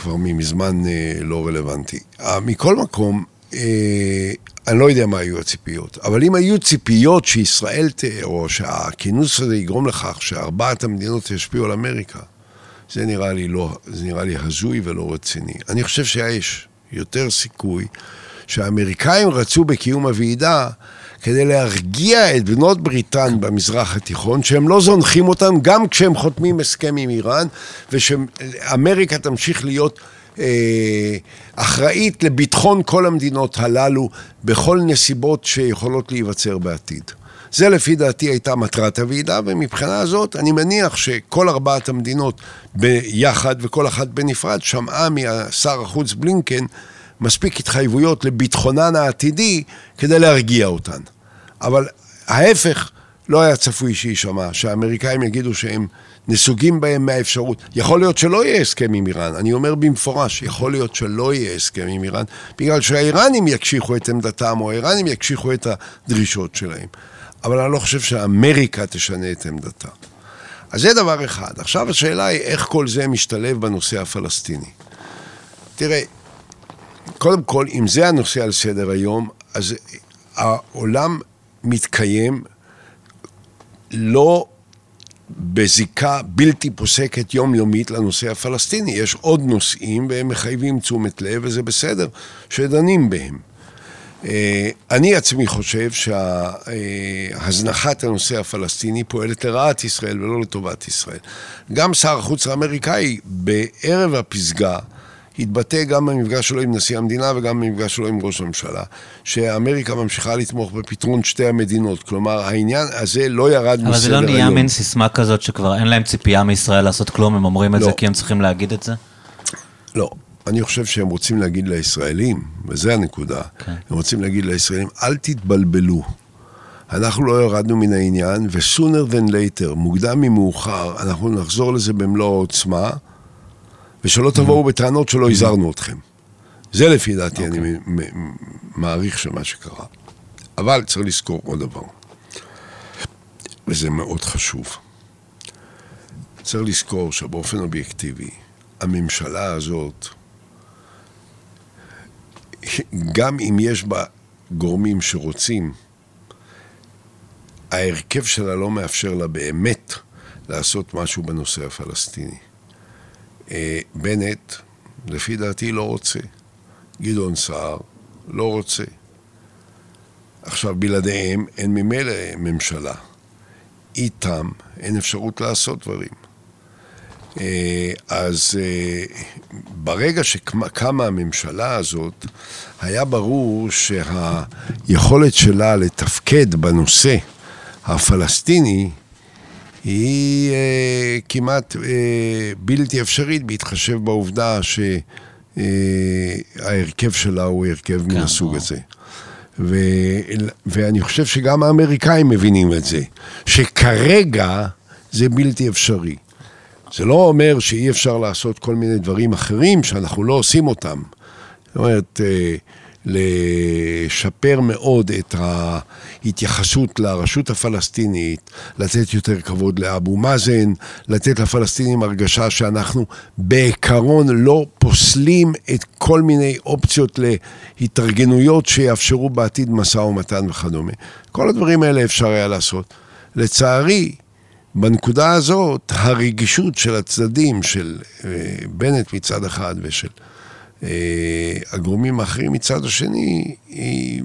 כבר מזמן לא רלוונטי. מכל מקום... אני לא יודע מה היו הציפיות, אבל אם היו ציפיות שישראל תהיה, או שהכינוס הזה יגרום לכך שארבעת המדינות ישפיעו על אמריקה, זה נראה לי לא, זה נראה לי הזוי ולא רציני. אני חושב שיש יותר סיכוי שהאמריקאים רצו בקיום הוועידה כדי להרגיע את בנות בריטן במזרח התיכון, שהם לא זונחים אותם גם כשהם חותמים הסכם עם איראן, ושאמריקה תמשיך להיות... אחראית לביטחון כל המדינות הללו בכל נסיבות שיכולות להיווצר בעתיד. זה לפי דעתי הייתה מטרת הוועידה, ומבחינה הזאת אני מניח שכל ארבעת המדינות ביחד וכל אחת בנפרד שמעה משר החוץ בלינקן מספיק התחייבויות לביטחונן העתידי כדי להרגיע אותן. אבל ההפך לא היה צפוי שישמע, שהאמריקאים יגידו שהם נסוגים בהם מהאפשרות. יכול להיות שלא יהיה הסכם עם איראן, אני אומר במפורש, יכול להיות שלא יהיה הסכם עם איראן, בגלל שהאיראנים יקשיחו את עמדתם, או האיראנים יקשיחו את הדרישות שלהם. אבל אני לא חושב שאמריקה תשנה את עמדתה. אז זה דבר אחד. עכשיו השאלה היא, איך כל זה משתלב בנושא הפלסטיני. תראה, קודם כל, אם זה הנושא על סדר היום, אז העולם מתקיים לא... בזיקה בלתי פוסקת יומיומית לנושא הפלסטיני. יש עוד נושאים והם מחייבים תשומת לב, וזה בסדר שדנים בהם. אני עצמי חושב שהזנחת הנושא הפלסטיני פועלת לרעת ישראל ולא לטובת ישראל. גם שר החוץ האמריקאי בערב הפסגה התבטא גם במפגש שלו עם נשיא המדינה וגם במפגש שלו עם ראש הממשלה, שאמריקה ממשיכה לתמוך בפתרון שתי המדינות, כלומר העניין הזה לא ירד מסדר היום. אבל זה לא נהיה מין סיסמה כזאת שכבר אין להם ציפייה מישראל לעשות כלום, הם אומרים את זה כי הם צריכים להגיד את זה? לא, אני חושב שהם רוצים להגיד לישראלים, וזה הנקודה, הם רוצים להגיד לישראלים, אל תתבלבלו. אנחנו לא ירדנו מן העניין, ו-sooner than later, מוקדם ממאוחר, אנחנו נחזור לזה במלוא העוצמה, ושלא תבואו בטענות שלא הזהרנו אתכם. זה לפי דעתי, אני מעריך שמה שקרה. אבל צריך לזכור עוד דבר, וזה מאוד חשוב. צריך לזכור שבאופן אובייקטיבי, הממשלה הזאת, גם אם יש בה גורמים שרוצים, ההרכב שלה לא מאפשר לה באמת לעשות משהו בנושא הפלסטיני. בנט, לפי דעתי, לא רוצה. גדעון סער, לא רוצה. עכשיו, בלעדיהם אין ממילא ממשלה. איתם אין אפשרות לעשות דברים. אז ברגע שקמה הממשלה הזאת, היה ברור שהיכולת שלה לתפקד בנושא הפלסטיני היא כמעט בלתי אפשרית, בהתחשב בעובדה שההרכב שלה הוא הרכב מן הסוג הזה. ואני חושב שגם האמריקאים מבינים את זה, שכרגע זה בלתי אפשרי. זה לא אומר שאי אפשר לעשות כל מיני דברים אחרים שאנחנו לא עושים אותם. זאת אומרת, לשפר מאוד את ההתייחסות לרשות הפלסטינית, לתת יותר כבוד לאבו מאזן, לתת לפלסטינים הרגשה שאנחנו בעיקרון לא פוסלים את כל מיני אופציות להתארגנויות שיאפשרו בעתיד משא ומתן וכדומה. כל הדברים האלה אפשר היה לעשות. לצערי, בנקודה הזאת, הרגישות של הצדדים, של בנט מצד אחד ושל הגורמים האחרים מצד השני, היא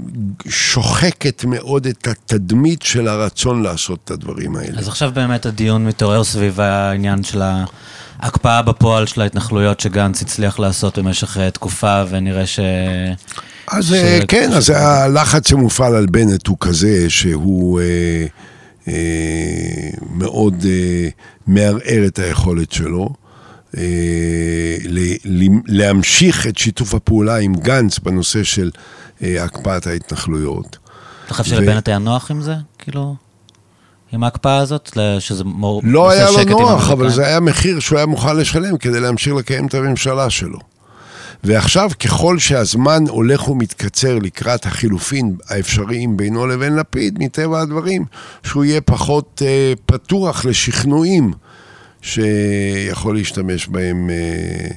שוחקת מאוד את התדמית של הרצון לעשות את הדברים האלה. אז עכשיו באמת הדיון מתעורר סביב העניין של ההקפאה בפועל של ההתנחלויות שגנץ הצליח לעשות במשך תקופה, ונראה ש... אז ש... כן, ש... אז הלחץ שמופעל על בנט הוא כזה שהוא אה, אה, מאוד אה, מערער את היכולת שלו, להמשיך את שיתוף הפעולה עם גנץ בנושא של הקפאת ההתנחלויות. אתה חושב שלבנט היה נוח עם זה? כאילו, עם ההקפאה הזאת? לא היה לו נוח, אבל זה היה מחיר שהוא היה מוכן לשלם כדי להמשיך לקיים את הממשלה שלו. ועכשיו, ככל שהזמן הולך ומתקצר לקראת החילופין האפשריים בינו לבין לפיד, מטבע הדברים, שהוא יהיה פחות פתוח לשכנועים שיכול להשתמש בהם אה,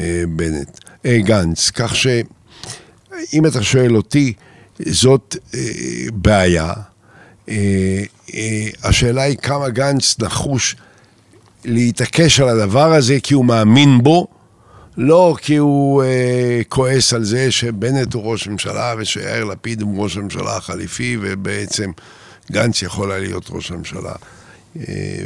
אה, בנט, אה, גנץ, כך שאם אתה שואל אותי, זאת אה, בעיה, אה, אה, השאלה היא כמה גנץ נחוש להתעקש על הדבר הזה, כי הוא מאמין בו, לא כי הוא אה, כועס על זה שבנט הוא ראש ממשלה, ושיאיר לפיד הוא ראש ממשלה החליפי, ובעצם גנץ יכול היה להיות ראש ממשלה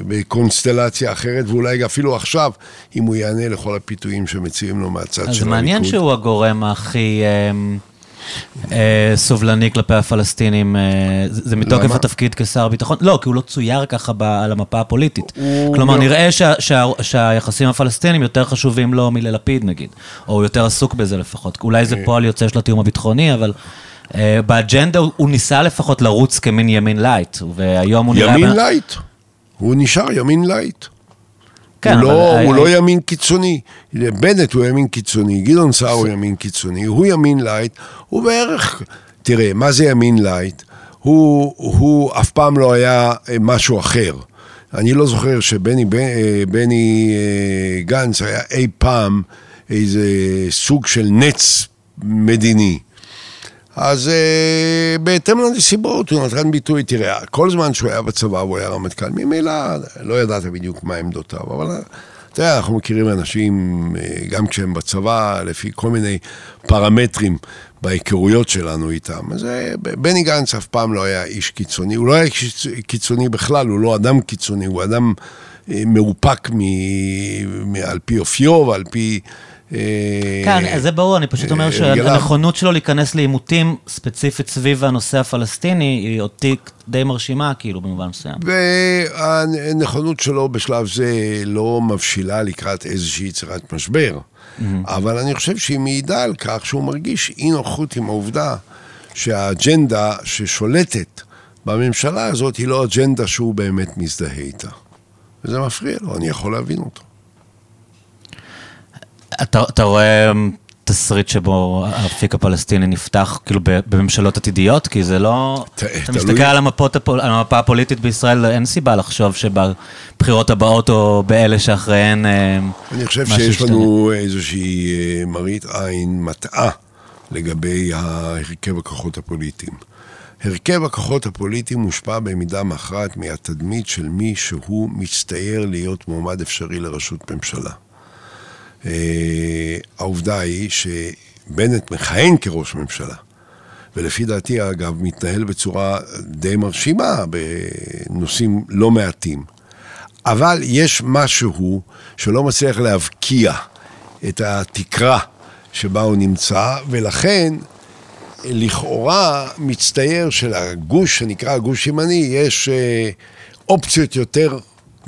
בקונסטלציה אחרת, ואולי אפילו עכשיו, אם הוא יענה לכל הפיתויים שמציעים לו מהצד של הליכוד. אז מעניין שהוא הגורם הכי סובלני כלפי הפלסטינים, זה מתוקף התפקיד כשר ביטחון? לא, כי הוא לא צויר ככה על המפה הפוליטית. כלומר, נראה שהיחסים הפלסטינים יותר חשובים לו מללפיד, נגיד, או יותר עסוק בזה לפחות. אולי זה פועל יוצא של התיאום הביטחוני, אבל... באג'נדה הוא ניסה לפחות לרוץ כמין ימין לייט, והיום הוא נראה... ימין לייט, הוא נשאר ימין לייט. הוא לא ימין קיצוני, בנט הוא ימין קיצוני, גדעון סער הוא ימין קיצוני, הוא ימין לייט, הוא בערך... תראה, מה זה ימין לייט? הוא אף פעם לא היה משהו אחר. אני לא זוכר שבני גנץ היה אי פעם איזה סוג של נץ מדיני. אז uh, בהתאם לנסיבות, הוא נתן ביטוי, תראה, כל זמן שהוא היה בצבא, הוא היה רמטכ"ל, ממילא לא ידעת בדיוק מה עמדותיו, אבל תראה, אנחנו מכירים אנשים, גם כשהם בצבא, לפי כל מיני פרמטרים בהיכרויות שלנו איתם, אז בני גנץ אף פעם לא היה איש קיצוני, הוא לא היה קיצוני בכלל, הוא לא אדם קיצוני, הוא אדם מאופק מ... מ... על פי אופיו ועל פי... כן, זה ברור, אני פשוט אומר שהנכונות שלו להיכנס לעימותים ספציפית סביב הנושא הפלסטיני היא אותי די מרשימה, כאילו, במובן מסוים. והנכונות שלו בשלב זה לא מבשילה לקראת איזושהי יצירת משבר, אבל אני חושב שהיא מעידה על כך שהוא מרגיש אי נוחות עם העובדה שהאג'נדה ששולטת בממשלה הזאת היא לא אג'נדה שהוא באמת מזדהה איתה. וזה מפריע לו, אני יכול להבין אותו. אתה, אתה רואה תסריט שבו האפיק הפלסטיני נפתח, כאילו בממשלות עתידיות, כי זה לא... אתה מסתכל על המפה הפוליטית בישראל, אין סיבה לחשוב שבבחירות הבאות או באלה שאחריהן... אני חושב שיש לנו איזושהי מראית עין מטעה לגבי הרכב הכוחות הפוליטיים. הרכב הכוחות הפוליטיים מושפע במידה מכרעת מהתדמית של מי שהוא מצטייר להיות מועמד אפשרי לראשות ממשלה. Uh, העובדה היא שבנט מכהן כראש ממשלה, ולפי דעתי אגב מתנהל בצורה די מרשימה בנושאים לא מעטים, אבל יש משהו שלא מצליח להבקיע את התקרה שבה הוא נמצא, ולכן לכאורה מצטייר של הגוש שנקרא גוש ימני, יש uh, אופציות יותר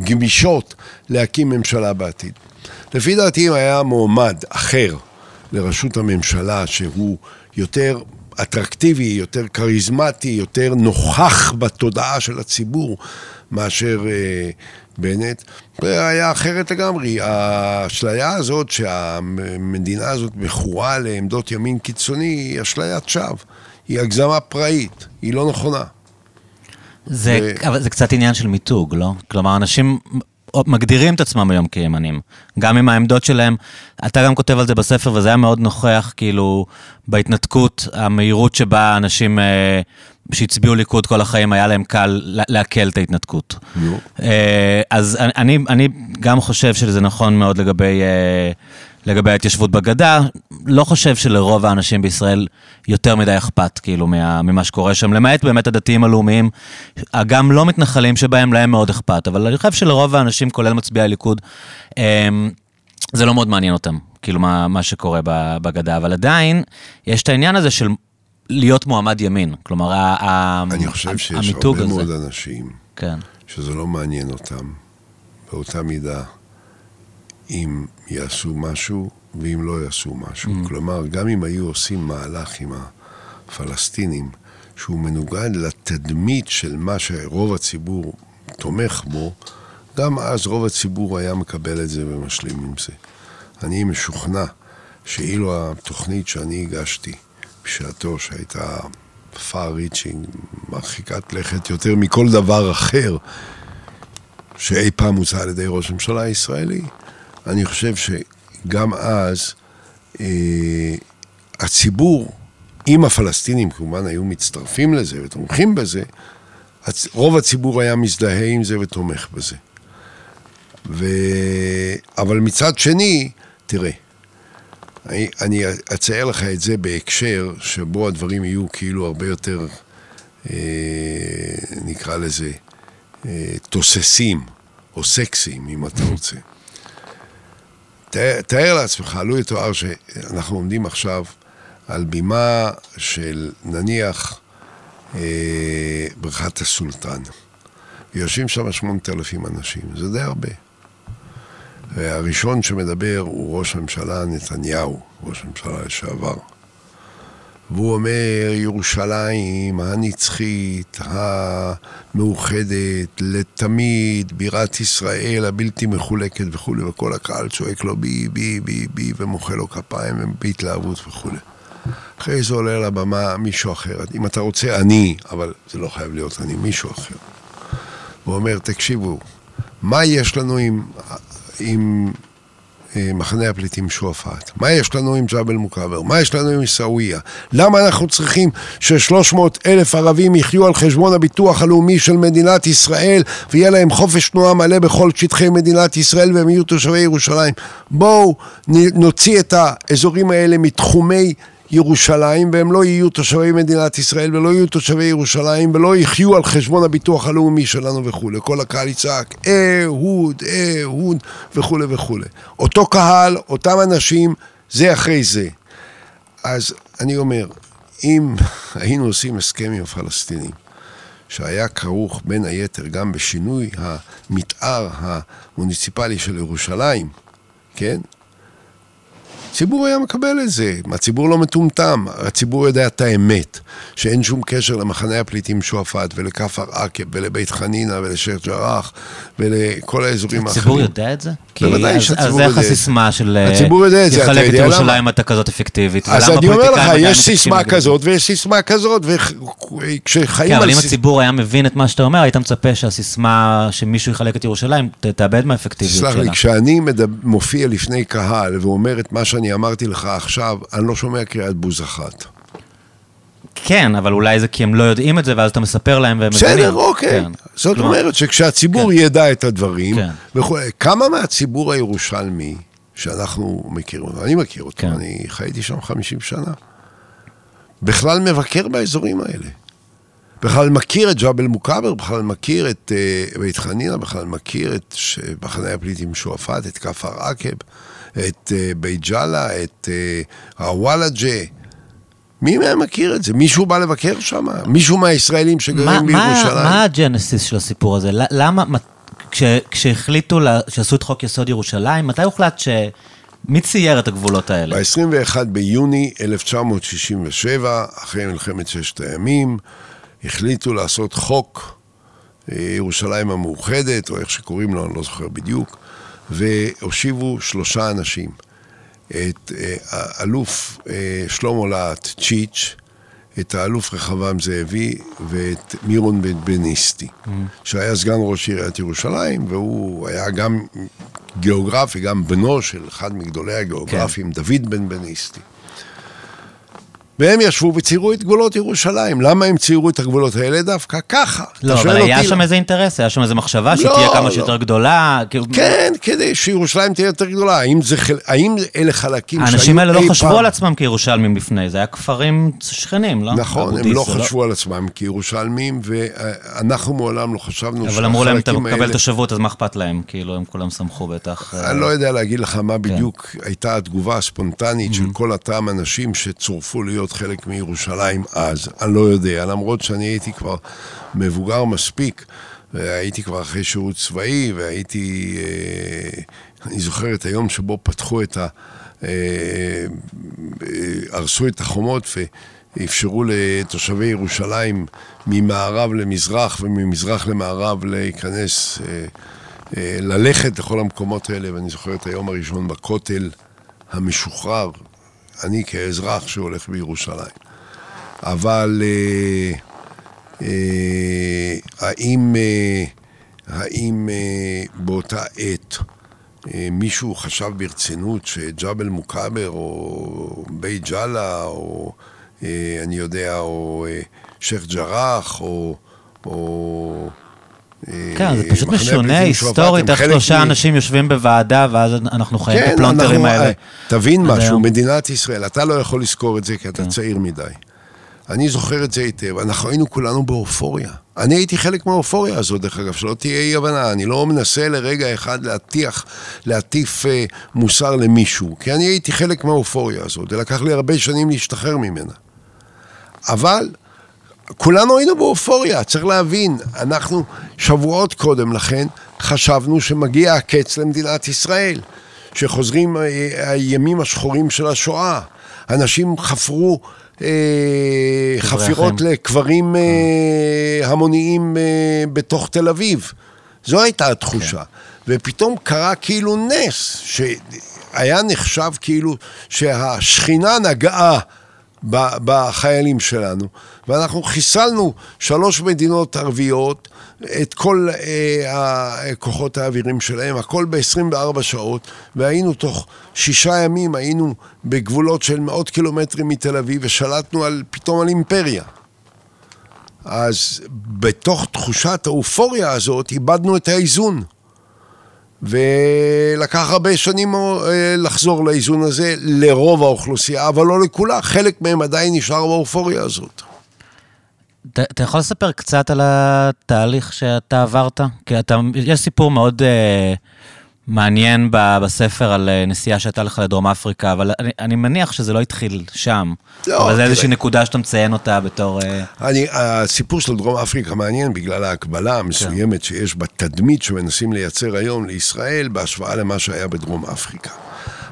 גמישות להקים ממשלה בעתיד. לפי דעתי, אם היה מועמד אחר לראשות הממשלה, שהוא יותר אטרקטיבי, יותר קריזמטי, יותר נוכח בתודעה של הציבור, מאשר אה, בנט, זה היה אחרת לגמרי. האשליה הזאת שהמדינה הזאת מכורה לעמדות ימין קיצוני, היא אשליית שווא, היא הגזמה פראית, היא לא נכונה. זה, ו... אבל זה קצת עניין של מיתוג, לא? כלומר, אנשים... מגדירים את עצמם היום כימנים, גם עם העמדות שלהם, אתה גם כותב על זה בספר, וזה היה מאוד נוכח, כאילו, בהתנתקות, המהירות שבה אנשים אה, שהצביעו ליכוד כל החיים, היה להם קל להקל את ההתנתקות. אה, אז אני, אני גם חושב שזה נכון מאוד לגבי, אה, לגבי ההתיישבות בגדה, לא חושב שלרוב האנשים בישראל יותר מדי אכפת, כאילו, מה, ממה שקורה שם, למעט באמת הדתיים הלאומיים, גם לא מתנחלים שבהם להם מאוד אכפת, אבל אני חושב שלרוב האנשים, כולל מצביעי הליכוד, זה לא מאוד מעניין אותם, כאילו, מה, מה שקורה בגדה, אבל עדיין, יש את העניין הזה של להיות מועמד ימין, כלומר, המיתוג הזה. אני חושב שיש הרבה מאוד אנשים, שזה לא מעניין אותם, באותה מידה, אם יעשו משהו, ואם לא יעשו משהו. Mm-hmm. כלומר, גם אם היו עושים מהלך עם הפלסטינים, שהוא מנוגד לתדמית של מה שרוב הציבור תומך בו, גם אז רוב הציבור היה מקבל את זה ומשלים עם זה. אני משוכנע שאילו התוכנית שאני הגשתי, בשעתו שהייתה far reaching, מרחיקת לכת יותר מכל דבר אחר, שאי פעם הוצאה על ידי ראש ממשלה הישראלי, אני חושב שגם אז אה, הציבור, אם הפלסטינים כמובן היו מצטרפים לזה ותומכים בזה, רוב הציבור היה מזדהה עם זה ותומך בזה. ו... אבל מצד שני, תראה, אני, אני אצייר לך את זה בהקשר שבו הדברים יהיו כאילו הרבה יותר, אה, נקרא לזה, אה, תוססים או סקסיים אם אתה רוצה. תאר לעצמך, עלו יתואר שאנחנו עומדים עכשיו על בימה של נניח אה, ברכת הסולטן. יושבים שם שמונת אלפים אנשים, זה די הרבה. והראשון שמדבר הוא ראש הממשלה נתניהו, ראש הממשלה לשעבר. והוא אומר, ירושלים הנצחית, המאוחדת, לתמיד, בירת ישראל, הבלתי מחולקת וכו', וכל הקהל צועק לו בי, בי, בי, בי, ומוחה לו כפיים, ובהתלהבות וכו'. אחרי זה עולה לבמה מישהו אחר, אם אתה רוצה אני, אבל זה לא חייב להיות אני, מישהו אחר. הוא אומר, תקשיבו, מה יש לנו עם, עם מחנה הפליטים שועפאט? מה יש לנו עם ג'בל מוקאבר? מה יש לנו עם עיסאוויה? למה אנחנו צריכים ש-שלוש מאות אלף ערבים יחיו על חשבון הביטוח הלאומי של מדינת ישראל, ויהיה להם חופש תנועה מלא בכל שטחי מדינת ישראל, והם יהיו תושבי ירושלים? בואו נוציא את האזורים האלה מתחומי ירושלים, והם לא יהיו תושבי מדינת ישראל, ולא יהיו תושבי ירושלים, ולא יחיו על חשבון הביטוח הלאומי שלנו וכו'. כל הקהל יצעק, אהוד, אהוד, וכו' וכו'. אותו קהל, אותם אנשים, זה אחרי זה. אז אני אומר, אם היינו עושים הסכם עם הפלסטינים, שהיה כרוך בין היתר גם בשינוי המתאר המוניציפלי של ירושלים, כן? הציבור היה מקבל את זה, הציבור לא מטומטם, הציבור יודע את האמת, שאין שום קשר למחנה הפליטים שועפאט, ולכפר עקב, ולבית חנינה, ולשייח' ג'ראח, ולכל האזורים האחרים. הציבור יודע את זה? בוודאי שהציבור יודע. אז זה סיסמה של... הציבור יודע את זה, אתה יודע למה? יחלק את ירושלים אתה כזאת אפקטיבית. אז אני אומר לך, יש סיסמה כזאת, ויש סיסמה כזאת, וכשחיים על... אבל אם הציבור היה מבין את מה שאתה אומר, היית מצפה שהסיסמה שמישהו יחלק את ירושלים, תאבד מהאפקטיביות שלה. סלח לי, כשאני מופיע לפני קהל ואומר את מה שאני אמרתי לך עכשיו, אני לא שומע קריאת בוז אחת. כן, אבל אולי זה כי הם לא יודעים את זה, ואז אתה מספר להם והם מגנים. בסדר, אוקיי. כן. זאת כלומר... אומרת שכשהציבור כן. ידע את הדברים, כן. וכו... כמה מהציבור הירושלמי, שאנחנו מכירים, ואני מכיר אותו, כן. אני חייתי שם חמישים שנה, בכלל מבקר באזורים האלה. בכלל מכיר את ג'בל מוקאבר, בכלל מכיר את uh, בית חנינה, בכלל מכיר את ש... מחנה הפליטים שועפאט, את כפר עקב, את uh, בית ג'אלה, את uh, הוואלג'ה, מי מהם מכיר את זה? מישהו בא לבקר שם? מישהו מהישראלים שגרים בירושלים? מה הג'נסיס של הסיפור הזה? למה, כשהחליטו, שעשו את חוק יסוד ירושלים, מתי הוחלט ש... מי צייר את הגבולות האלה? ב-עשרים ואחד ביוני אלף תשע מאות שישים ושבע, אחרי מלחמת ששת הימים, החליטו לעשות חוק ירושלים המאוחדת, או איך שקוראים לו, אני לא זוכר בדיוק, והושיבו שלושה אנשים. את אלוף שלמה להט צ'יץ', את האלוף רחבעם זאבי ואת מירון בן בניסטי, mm. שהיה סגן ראש עיריית ירושלים, והוא היה גם גיאוגרפי, גם בנו של אחד מגדולי הגיאוגרפים, כן. דוד בן בניסטי. והם ישבו וציירו את גבולות ירושלים. למה הם ציירו את הגבולות האלה דווקא? ככה. לא, אבל היה שם איזה אינטרס, היה שם איזה מחשבה שתהיה כמה שיותר גדולה. כן, כדי שירושלים תהיה יותר גדולה. האם אלה חלקים שהיו... האנשים האלה לא חשבו על עצמם כירושלמים לפני, זה היה כפרים שכנים, לא? נכון, הם לא חשבו על עצמם כירושלמים, ואנחנו מעולם לא חשבנו... אבל אמרו להם, אתה מקבל תושבות, אז מה אכפת להם? כאילו, הם כולם שמחו בטח. אני לא יודע להגיד לך מה בדיוק הייתה התגובה הספונטנית של כל אותם אנשים שצורפו להיות חלק מירושלים אז, אני לא יודע, למרות שאני הייתי כבר מבוגר מספיק, והייתי כבר אחרי שירות צבאי, והייתי, אה, אני זוכר את היום שבו פתחו את ה... אה, הרסו את החומות ואפשרו לתושבי ירושלים ממערב למזרח וממזרח למערב להיכנס, אה, אה, ללכת לכל המקומות האלה, ואני זוכר את היום הראשון בכותל המשוחרר, אני כאזרח שהולך בירושלים. אבל אה, אה, האם, אה, האם אה, באותה עת אה, מישהו חשב ברצינות שג'בל מוקאבר או בית ג'אלה או אה, אני יודע או אה, שייח' ג'ראח או... או כן, זה פשוט משונה, היסטורית, איך שלושה אנשים יושבים בוועדה, ואז אנחנו חיים בפלונטרים האלה. תבין משהו, מדינת ישראל, אתה לא יכול לזכור את זה, כי אתה צעיר מדי. אני זוכר את זה היטב, אנחנו היינו כולנו באופוריה. אני הייתי חלק מהאופוריה הזאת, דרך אגב, שלא תהיה אי הבנה, אני לא מנסה לרגע אחד להטיח, להטיף מוסר למישהו, כי אני הייתי חלק מהאופוריה הזאת, ולקח לי הרבה שנים להשתחרר ממנה. אבל... כולנו היינו באופוריה, צריך להבין, אנחנו שבועות קודם לכן חשבנו שמגיע הקץ למדינת ישראל, שחוזרים הימים השחורים של השואה, אנשים חפרו אה, חפירות לקברים אה, המוניים אה, בתוך תל אביב, זו הייתה התחושה, okay. ופתאום קרה כאילו נס, שהיה נחשב כאילו שהשכינה נגעה, בחיילים שלנו, ואנחנו חיסלנו שלוש מדינות ערביות, את כל אה, הכוחות האווירים שלהם, הכל ב-עשרים וארבע שעות, והיינו תוך שישה ימים, היינו בגבולות של מאות קילומטרים מתל אביב, ושלטנו על, פתאום על אימפריה. אז בתוך תחושת האופוריה הזאת, איבדנו את האיזון. ולקח הרבה שנים לחזור לאיזון הזה לרוב האוכלוסייה, אבל לא לכולה, חלק מהם עדיין נשאר באופוריה הזאת. אתה יכול לספר קצת על התהליך שאתה עברת? כי אתה, יש סיפור מאוד uh, מעניין בספר על נסיעה שהייתה לך לדרום אפריקה, אבל אני, אני מניח שזה לא התחיל שם, לא, אבל זה איזושהי נקודה שאתה מציין אותה בתור... Uh... אני, הסיפור של דרום אפריקה מעניין בגלל ההקבלה המסוימת כן. שיש בתדמית שמנסים לייצר היום לישראל בהשוואה למה שהיה בדרום אפריקה.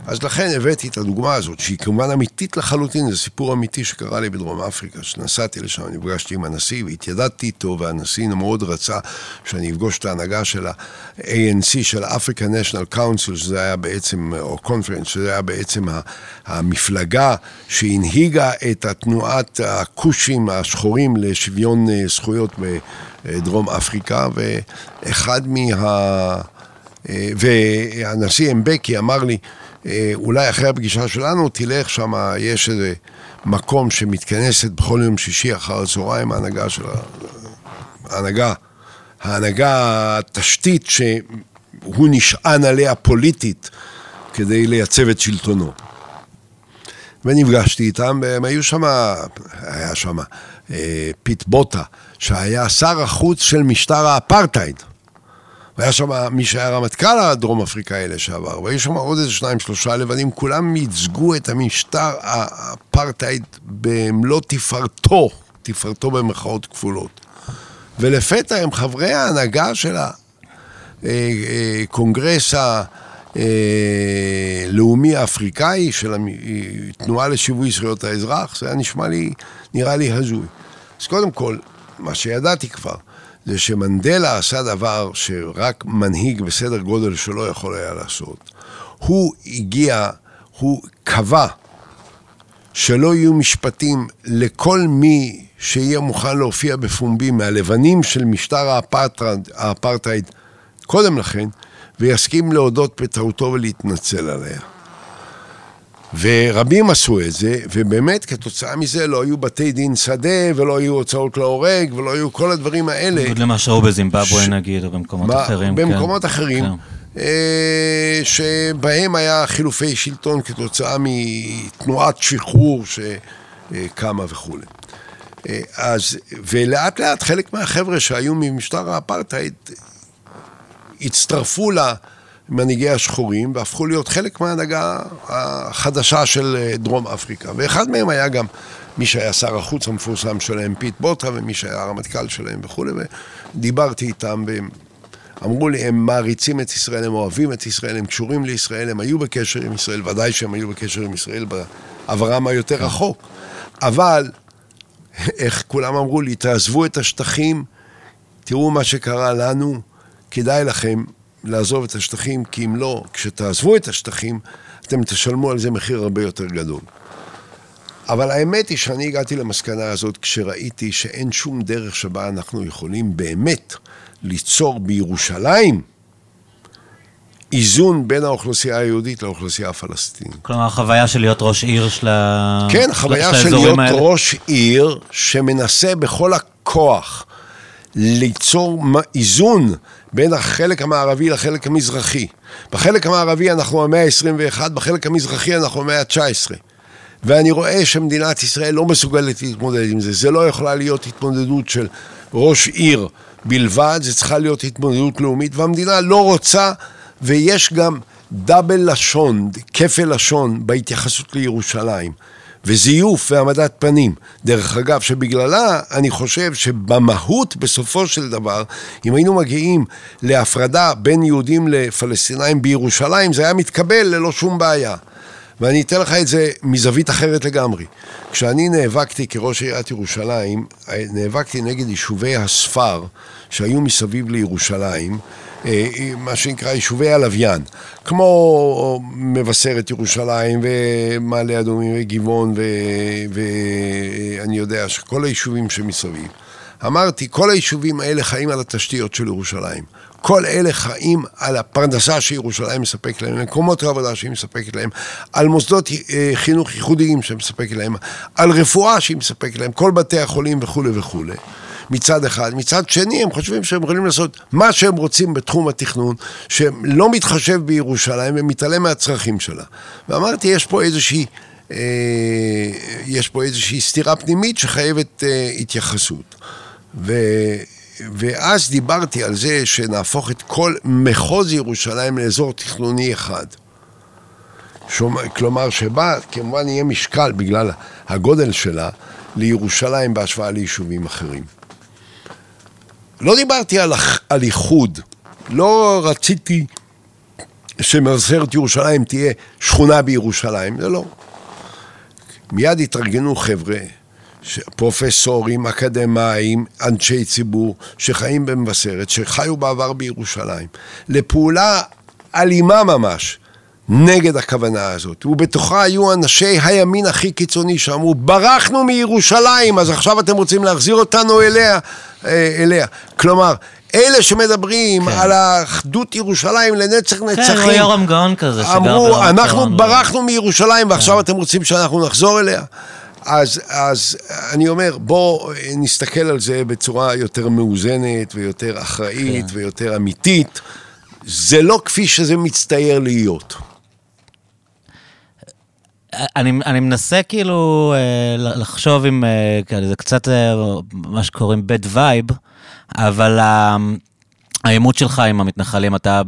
אז לכן הבאתי את הדוגמה הזאת, שהיא כמובן אמיתית לחלוטין, זה סיפור אמיתי שקרה לי בדרום אפריקה, שנסעתי לשם, נפגשתי עם הנשיא, והתיידדתי איתו, והנשיא מאוד רצה שאני אפגוש את ההנהגה של ה-איי אן סי, של African National Council, שזה היה בעצם, או Conference, שזה היה בעצם המפלגה שהנהיגה את התנועת הקושים השחורים לשוויון זכויות בדרום אפריקה, ואחד מה... והנשיא אמבקי אמר לי, אולי אחרי הפגישה שלנו תלך שם, יש איזה מקום שמתכנסת בכל יום שישי אחר הצהריים, ההנהגה של ההנהגה, ההנהגה התשתית שהוא נשען עליה פוליטית כדי לייצב את שלטונו. ונפגשתי איתם, והם היו שם, היה שם פיט בוטה, שהיה שר החוץ של משטר האפרטייד. והיה שם מי שהיה רמטכ"ל הדרום אפריקאי לשעבר, והיו שם עוד איזה שניים, שלושה לבנים, כולם ייצגו את המשטר האפרטהייד במלוא תפארתו, תפארתו במרכאות כפולות. ולפתע הם חברי ההנהגה של הקונגרס הלאומי האפריקאי, של התנועה לשיווי זכויות האזרח, זה היה נשמע לי, נראה לי הזוי. אז קודם כל, מה שידעתי כבר, זה שמנדלה עשה דבר שרק מנהיג בסדר גודל שלא יכול היה לעשות. הוא הגיע, הוא קבע שלא יהיו משפטים לכל מי שיהיה מוכן להופיע בפומבי מהלבנים של משטר האפרטהייד, האפרטהייד קודם לכן, ויסכים להודות בטעותו ולהתנצל עליה. ורבים עשו את זה, ובאמת כתוצאה מזה לא היו בתי דין שדה, ולא היו הוצאות להורג, ולא היו כל הדברים האלה. עוד למה שעו בזימבאבואה נגיד, או במקומות אחרים. במקומות אחרים, שבהם היה חילופי שלטון כתוצאה מתנועת שחרור שקמה וכו'. אז, ולאט לאט חלק מהחבר'ה שהיו ממשטר האפרטהייד, הצטרפו לה, מנהיגי השחורים, והפכו להיות חלק מההנהגה החדשה של דרום אפריקה. ואחד מהם היה גם מי שהיה שר החוץ המפורסם שלהם, פיט בוטה, ומי שהיה הרמטכ"ל שלהם וכו'. ודיברתי איתם, והם אמרו לי, הם מעריצים את ישראל, הם אוהבים את ישראל, הם קשורים לישראל, הם היו בקשר עם ישראל, ודאי שהם היו בקשר עם ישראל בעברם היותר רחוק. אבל, איך כולם אמרו לי, תעזבו את השטחים, תראו מה שקרה לנו, כדאי לכם לעזוב את השטחים, כי אם לא, כשתעזבו את השטחים, אתם תשלמו על זה מחיר הרבה יותר גדול. אבל האמת היא שאני הגעתי למסקנה הזאת, כשראיתי שאין שום דרך שבה אנחנו יכולים באמת ליצור בירושלים איזון בין האוכלוסייה היהודית לאוכלוסייה הפלסטינית. כלומר, החוויה של להיות ראש עיר של האזורים האלה. כן, החוויה של להיות ראש עיר שמנסה בכל הכוח ליצור איזון בין החלק המערבי לחלק המזרחי. בחלק המערבי אנחנו המאה ה-עשרים ואחת, בחלק המזרחי אנחנו המאה ה-תשע עשרה. ואני רואה שמדינת ישראל לא מסוגלת להתמודד עם זה. זה לא יכולה להיות התמודדות של ראש עיר בלבד, זה צריכה להיות התמודדות לאומית, והמדינה לא רוצה, ויש גם דאבל לשון, כפל לשון, בהתייחסות לירושלים. וזיוף והעמדת פנים. דרך אגב, שבגללה אני חושב שבמהות בסופו של דבר, אם היינו מגיעים להפרדה בין יהודים לפלסטינאים בירושלים, זה היה מתקבל ללא שום בעיה. ואני אתן לך את זה מזווית אחרת לגמרי. כשאני נאבקתי כראש עיריית ירושלים, נאבקתי נגד יישובי הספר שהיו מסביב לירושלים, מה שנקרא יישובי הלוויין, כמו מבשרת ירושלים ומעלה אדומים וגבעון ואני יודע שכל היישובים שמסביב. אמרתי, כל היישובים האלה חיים על התשתיות של ירושלים. כל אלה חיים על הפרנסה שירושלים מספק להם, מקומות העבודה שהיא מספקת להם, על מוסדות חינוך ייחודיים שמספק להם, על רפואה שהיא מספק להם, כל בתי החולים וכו' וכו'. מצד אחד. מצד שני, הם חושבים שהם יכולים לעשות מה שהם רוצים בתחום התכנון, שהם לא מתחשב בירושלים ומתעלם מהצרכים שלה. ואמרתי, יש פה איזושהי, אה, יש פה איזושהי סתירה פנימית שחייבת אה, התייחסות. ו, ואז דיברתי על זה שנהפוך את כל מחוז ירושלים לאזור תכנוני אחד. שומע, כלומר שבה, כמובן יהיה משקל בגלל הגודל שלה לירושלים בהשוואה ליישובים אחרים. לא דיברתי על, על איחוד, לא רציתי שמבשרת ירושלים תהיה שכונה בירושלים, זה לא. מיד התארגנו חבר'ה, פרופסורים, אקדמיים, אנשי ציבור, שחיים במבשרת, שחיו בעבר בירושלים, לפעולה אלימה ממש, נגד הכוונה הזאת, ובתוכה היו אנשי הימין הכי קיצוני שאמרו, ברחנו מירושלים, אז עכשיו אתם רוצים להחזיר אותנו אליה, אליה. כלומר, אלה שמדברים על האחדות ירושלים לנצח נצחים, יורם גאון כזה, אמרו, אנחנו ברחנו מירושלים, ועכשיו אתם רוצים שאנחנו נחזור אליה. אז, אז אני אומר, בוא נסתכל על זה בצורה יותר מאוזנת, ויותר אחראית, ויותר אמיתית. זה לא כפי שזה מצטייר להיות. אני, אני מנסה כאילו לחשוב עם, כאילו, זה קצת מה שקוראים bad vibe, אבל האימות שלך עם המתנחלים, אתה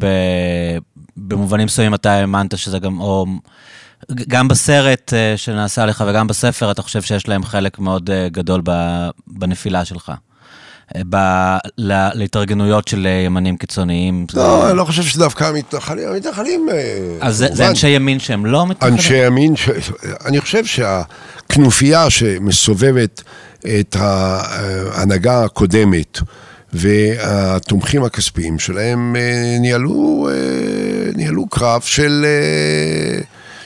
במובנים מסוים, אתה האמנת שזה גם, או, גם בסרט שנעשה לך וגם בספר, אתה חושב שיש להם חלק מאוד גדול בנפילה שלך. להתארגנויות של ימנים קיצוניים. לא, אני לא חושב שדווקא המתנחלים, המתנחלים... אז זה אנשי ימין שהם לא מתנחלים? אנשי ימין, אני חושב שהכנופיה שמסובבת את ההנהגה הקודמת והתומכים הכספיים שלהם ניהלו ניהלו קרב של...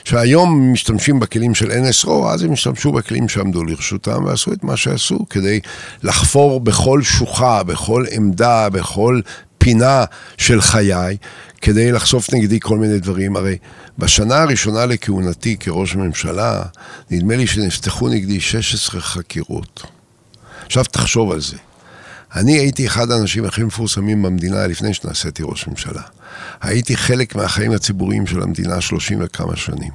שהיום משתמשים בכלים של אן אס או, אז הם השתמשו בכלים שעמדו לרשותם, ועשו את מה שעשו, כדי לחפור בכל שוחה, בכל עמדה, בכל פינה של חיי, כדי לחשוף נגדי כל מיני דברים. הרי בשנה הראשונה לכהונתי כראש ממשלה, נדמה לי שנפתחו נגדי שש עשרה חקירות. עכשיו תחשוב על זה. אני הייתי אחד האנשים הכי מפורסמים במדינה לפני שנעשיתי ראש ממשלה. הייתי חלק מהחיים הציבוריים של המדינה שלושים וכמה שנים.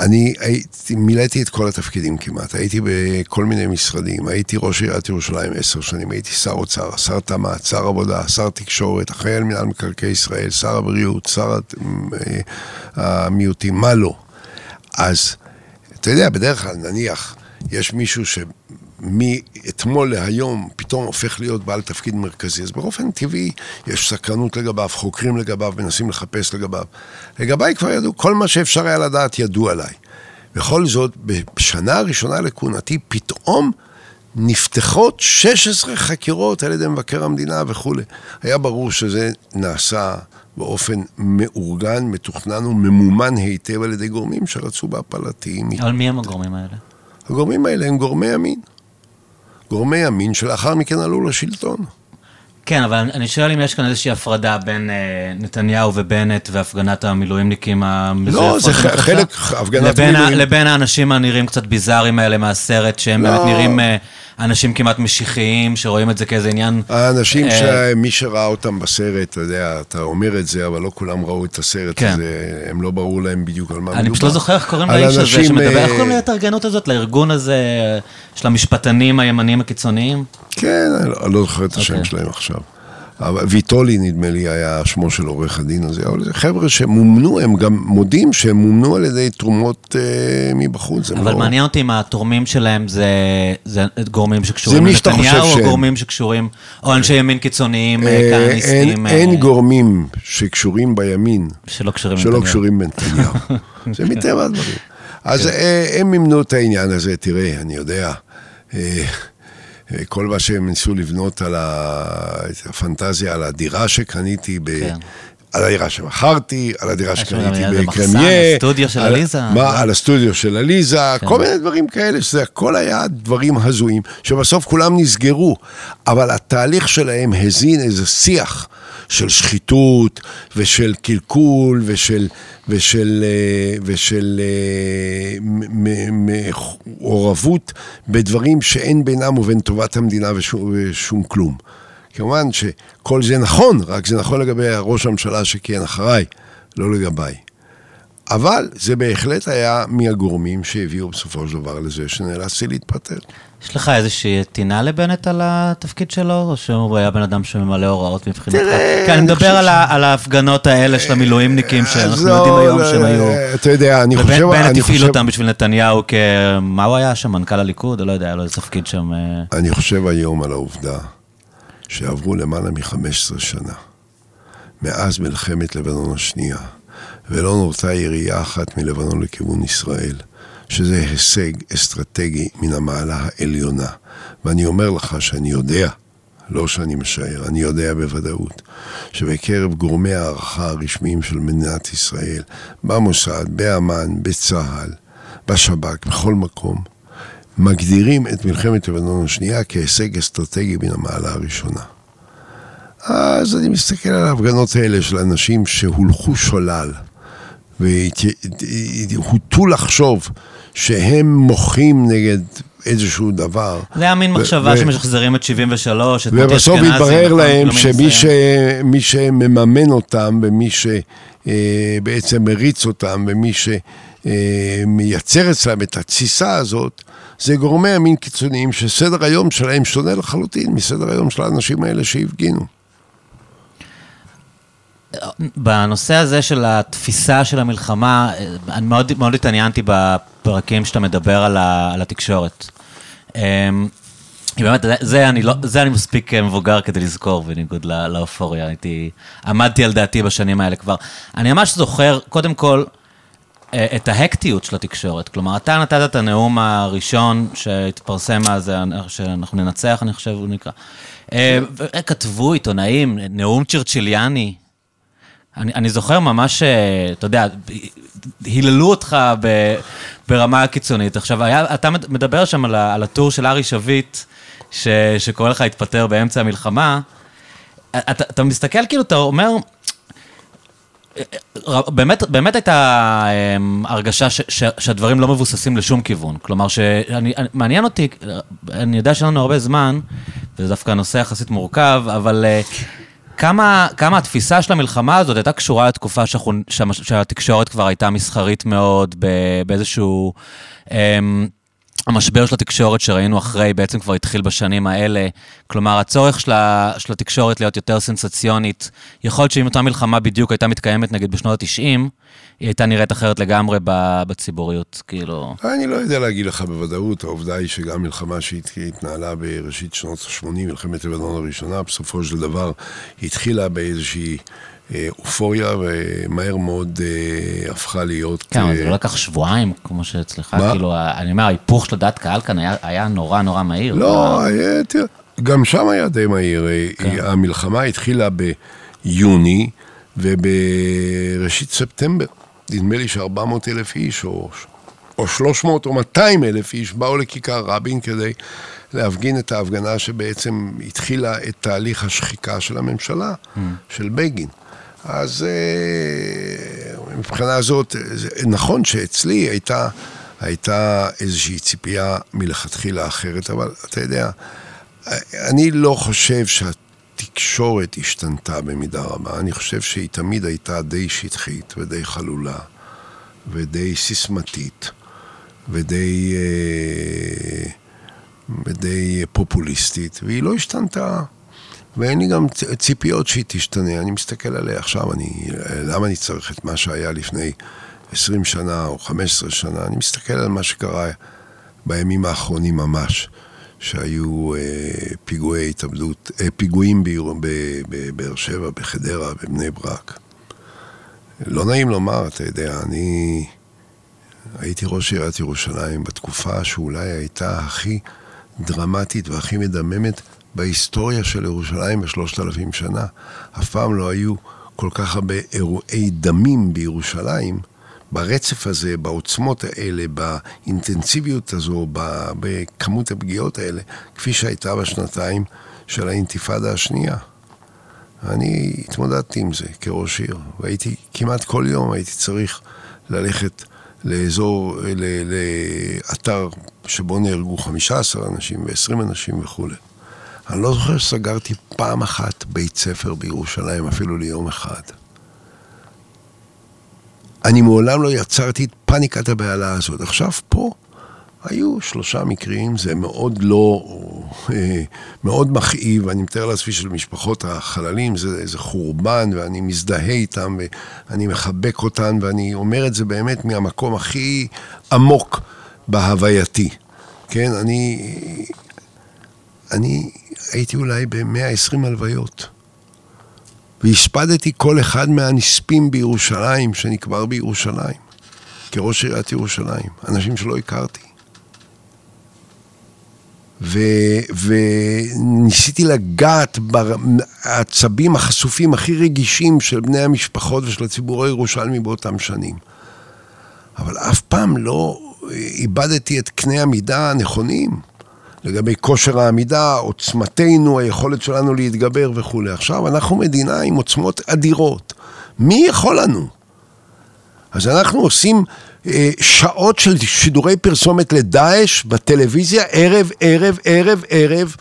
אני הייתי, מילאתי את כל התפקידים כמעט, הייתי בכל מיני משרדים, הייתי ראש עיריית ירושלים עשר שנים, הייתי שר אוצר, שר תמ"ת, שר עבודה, שר תקשורת, אחראי על מינהל מקרקעי ישראל, שר הבריאות, שר המיעוטים, מה לא. אז, אתה יודע, בדרך כלל נניח, יש מישהו ש... מאתמול להיום פתאום הופך להיות בעל תפקיד מרכזי, אז באופן טבעי יש סקרנות לגביו, חוקרים לגביו, מנסים לחפש לגביו. לגביי כבר ידעו, כל מה שאפשר היה לדעת ידעו עליי. בכל זאת, בשנה הראשונה לכהונתי פתאום נפתחות שש עשרה חקירות על ידי מבקר המדינה וכו'. היה ברור שזה נעשה באופן מאורגן, מתוכנן וממומן היטב על ידי גורמים שרצו בהפלתיים. אבל מי הם הגורמים האלה? הגורמים האלה הם גורמי ימין. גורמי ימין שלאחר מכן עלו לשלטון. כן, אבל אני שואל אם יש כאן איזושהי הפרדה בין נתניהו ובנט והפגנת המילואימניקים לא, זה חלק הפגנת המילואים לבין האנשים הנראים קצת ביזאריים האלה מהסרט, שהם באמת נראים אנשים כמעט משיחיים, שרואים את זה כאיזה עניין... האנשים שמי שראה אותם בסרט, אתה יודע, אתה אומר את זה, אבל לא כולם ראו את הסרט הזה, הם לא ברור להם בדיוק על מה מדובר. אני פשוט לא זוכר איך קוראים לאיש הזה שמדבר, איך קוראים להתארגנות הזאת, לארגון הזה של המשפטנים הימניים הקיצוניים? כן, אני לא זוכר את השם שלהם עכשיו. ויטולי נדמה לי היה שמו של עורך הדין הזה, אבל חבר'ה שמומנו, הם גם מודים שהם מומנו על ידי תרומות אה, מבחוץ. אבל לא... מעניין אותי אם התורמים שלהם זה, זה גורמים שקשורים לנתניהו, או שהם... גורמים שקשורים, או אנשי ימין קיצוניים, אה, כהניסטים. אין, אה... אין גורמים שקשורים בימין, שלא קשורים שלא בנתניהו. זה מטבע הדברים. אז אה, הם ממנו את העניין הזה, תראה, אני יודע... אה, כל מה שהם ניסו לבנות על הפנטזיה, על הדירה שקניתי, על הדירה שמחרתי, על הדירה שקניתי בקרמיה, על הסטודיו של אליזה, על הסטודיו של אליזה, כל מיני דברים כאלה, שזה הכל היה דברים הזויים, שבסוף כולם נסגרו, אבל התהליך שלהם הזין איזה שיח של שחיתות, ושל קלקול, ושל... ושל, ושל מעורבות בדברים שאין בינם ובין טובת המדינה ושום כלום. כמובן שכל זה נכון, רק זה נכון לגבי ראש הממשלה שכיהן אחריי, לא לגביי. אבל זה בהחלט היה מהגורמים שהביאו בסופו של דבר לזה שנאלצתי להתפטר. יש לך איזושהי טינה לבנט על התפקיד שלו, או שהוא היה בן אדם שממלא הוראות מבחינתך? כי אני מדבר על ההפגנות האלה של המילואימניקים, שאנחנו יודעים היום שהם היו. אתה יודע, אני חושב... ובנט הפעיל אותם בשביל נתניהו, מה הוא היה שם, מנכ"ל הליכוד? אני לא יודע, היה לו איזה תפקיד שם... אני חושב היום על העובדה שעברו למעלה מ-חמש עשרה שנה, מאז מלחמת לבנון השנייה, ולא נורתה ירייה אחת מלבנון לכיוון ישראל, שזה הישג אסטרטגי מן המעלה העליונה. ואני אומר לך שאני יודע, לא שאני משער, אני יודע בוודאות, שבקרב גורמי הערכה הרשמיים של מדינת ישראל, במוסד, באמן, בצהל, בשב"כ, בכל מקום, מגדירים את מלחמת לבנון השנייה כהישג אסטרטגי מן המעלה הראשונה. אז אני מסתכל על ההפגנות האלה של אנשים שהולכו שולל, והוטו לחשוב שהם מוחים נגד איזשהו דבר. זה היה מין מחשבה שמשחזרים את שבעים ושלוש, את מוטי אשכנזי. ובסוף התברר להם שמי שמממן אותם, ומי שבעצם מריץ אותם, ומי שמייצר אצלם את התסיסה הזאת, זה גורמי המין קיצוניים שסדר היום שלהם שונה לחלוטין מסדר היום של האנשים האלה שהפגינו. בנושא הזה של התפיסה של המלחמה, אני מאוד, מאוד התעניינתי בפרקים שאתה מדבר על, ה, על התקשורת. באמת, זה אני, לא, זה אני מספיק מבוגר כדי לזכור, בניגוד לא, לאופוריה. הייתי, עמדתי על דעתי בשנים האלה כבר. אני ממש זוכר, קודם כל, את ההקטיות של התקשורת. כלומר, אתה נתת את הנאום הראשון שהתפרסם אז, שאנחנו ננצח, אני חושב, הוא נקרא. כתבו עיתונאים, נאום צ'רצ'יליאני, אני, אני זוכר ממש, אתה יודע, היללו אותך ב, ברמה הקיצונית. עכשיו, היה, אתה מדבר שם על, על הטור של ארי שביט, ש, שקורא לך התפטר באמצע המלחמה. אתה, אתה מסתכל כאילו, אתה אומר, באמת, באמת הייתה הרגשה ש, ש, שהדברים לא מבוססים לשום כיוון. כלומר, שמעניין אותי, אני יודע שאין לנו הרבה זמן, וזה דווקא נושא יחסית מורכב, אבל כמה, כמה התפיסה של המלחמה הזאת הייתה קשורה לתקופה שאנחנו, שהתקשורת כבר הייתה מסחרית מאוד, באיזשהו, אמ, המשבר של התקשורת שראינו אחרי, בעצם כבר התחיל בשנים האלה. כלומר, הצורך של, של התקשורת להיות יותר סנסציונית, יכול להיות שאם אותה מלחמה בדיוק הייתה מתקיימת, נגיד בשנות ה-תשעים, היא הייתה נראית אחרת לגמרי בציבוריות, כאילו. אני לא יודע להגיד לך בוודאות, העובדה היא שגם מלחמה שהתנהלה בראשית שנות ה-שמונים, מלחמת לבנון הראשונה, בסופו של דבר התחילה באיזושהי אופוריה, ומהר מאוד הפכה להיות... כן, זה לא לקח שבועיים, כמו שאצלך, כאילו, אני אומר, ההיפוך של דעת קהל כאן היה נורא נורא מהיר. לא, גם שם היה די מהיר. המלחמה התחילה ביוני, ובראשית ספטמבר, נדמה לי ש-ארבע מאות אלף איש, או שלוש מאות או מאתיים אלף איש, באו לכיכר רבין כדי להפגין את ההפגנה שבעצם התחילה את תהליך השחיקה של הממשלה, של בגין. אז מבחינה הזאת, נכון שאצלי הייתה, הייתה איזושהי ציפייה מלכתחילה אחרת, אבל אתה יודע, אני לא חושב שהתקשורת השתנתה במידה רבה, אני חושב שהיא תמיד הייתה די שטחית ודי חלולה ודי סיסמתית ודי, ודי פופוליסטית, והיא לא השתנתה. ואין לי גם ציפיות שהיא תשתנה, אני מסתכל עליה עכשיו, אני, למה אני צריך את מה שהיה לפני עשרים שנה או חמש עשרה שנה, אני מסתכל על מה שקרה בימים האחרונים ממש, שהיו אה, פיגועי התאבדות, אה, פיגועים בבאר שבע, בחדרה, בבני ברק. לא נעים לומר, אתה יודע, אני הייתי ראש עיריית ירושלים בתקופה שאולי הייתה הכי דרמטית והכי מדממת, בהיסטוריה של ירושלים בשלושת אלפים שנה, אף פעם לא היו כל כך הרבה אירועי דמים בירושלים, ברצף הזה, בעוצמות האלה, באינטנסיביות הזו, בכמות הפגיעות האלה, כפי שהייתה בשנתיים של האינתיפאדה השנייה. אני התמודדתי עם זה כראש עיר, והייתי כמעט כל יום, הייתי צריך ללכת לאזור, לאתר שבו נהרגו חמישה עשר אנשים ועשרים אנשים וכו'. אני לא זוכר שסגרתי פעם אחת בית ספר בירושלים, אפילו ליום אחד. אני מעולם לא יצרתי את פאניקת הבעלה הזאת. עכשיו פה היו שלושה מקרים, זה מאוד לא, מאוד מכאיב, אני מתאר לעצמי של משפחות החללים, זה, זה חורבן, ואני מזדהה איתם, ואני מחבק אותן, ואני אומר את זה באמת מהמקום הכי עמוק בהווייתי. כן, אני... אני הייתי אולי ב-מאה ועשרים הלוויות, והספדתי כל אחד מהנספים בירושלים, שנקבר בירושלים, כראש עיריית ירושלים, אנשים שלא הכרתי. וניסיתי לגעת בעצבים החשופים הכי רגישים של בני המשפחות ושל הציבור הירושלמי באותם שנים. אבל אף פעם לא איבדתי את קני המידה הנכונים, לגבי כושר העמידה, עוצמתנו, היכולת שלנו להתגבר וכו'. עכשיו אנחנו מדינה עם עוצמות אדירות. מי יכול לנו? אז אנחנו עושים אה, שעות של שידורי פרסומת לדאעש בטלוויזיה, ערב, ערב, ערב, ערב,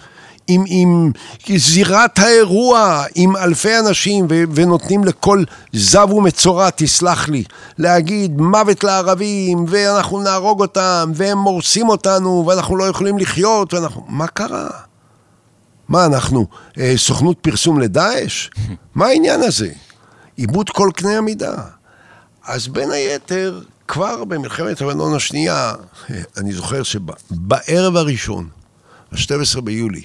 עם, עם זירת האירוע, עם אלפי אנשים, ו, ונותנים לכל זב ומצורע, תסלח לי, להגיד מוות לערבים, ואנחנו נהרוג אותם, והם מורסים אותנו, ואנחנו לא יכולים לחיות, ואנחנו... מה קרה? מה אנחנו? אה, סוכנות פרסום לדאעש? מה העניין הזה? איבוד כל קנה המידה. אז בין היתר, כבר במלחמת לבנון השנייה, אני זוכר שבערב הראשון, ה-שנים עשר ביולי,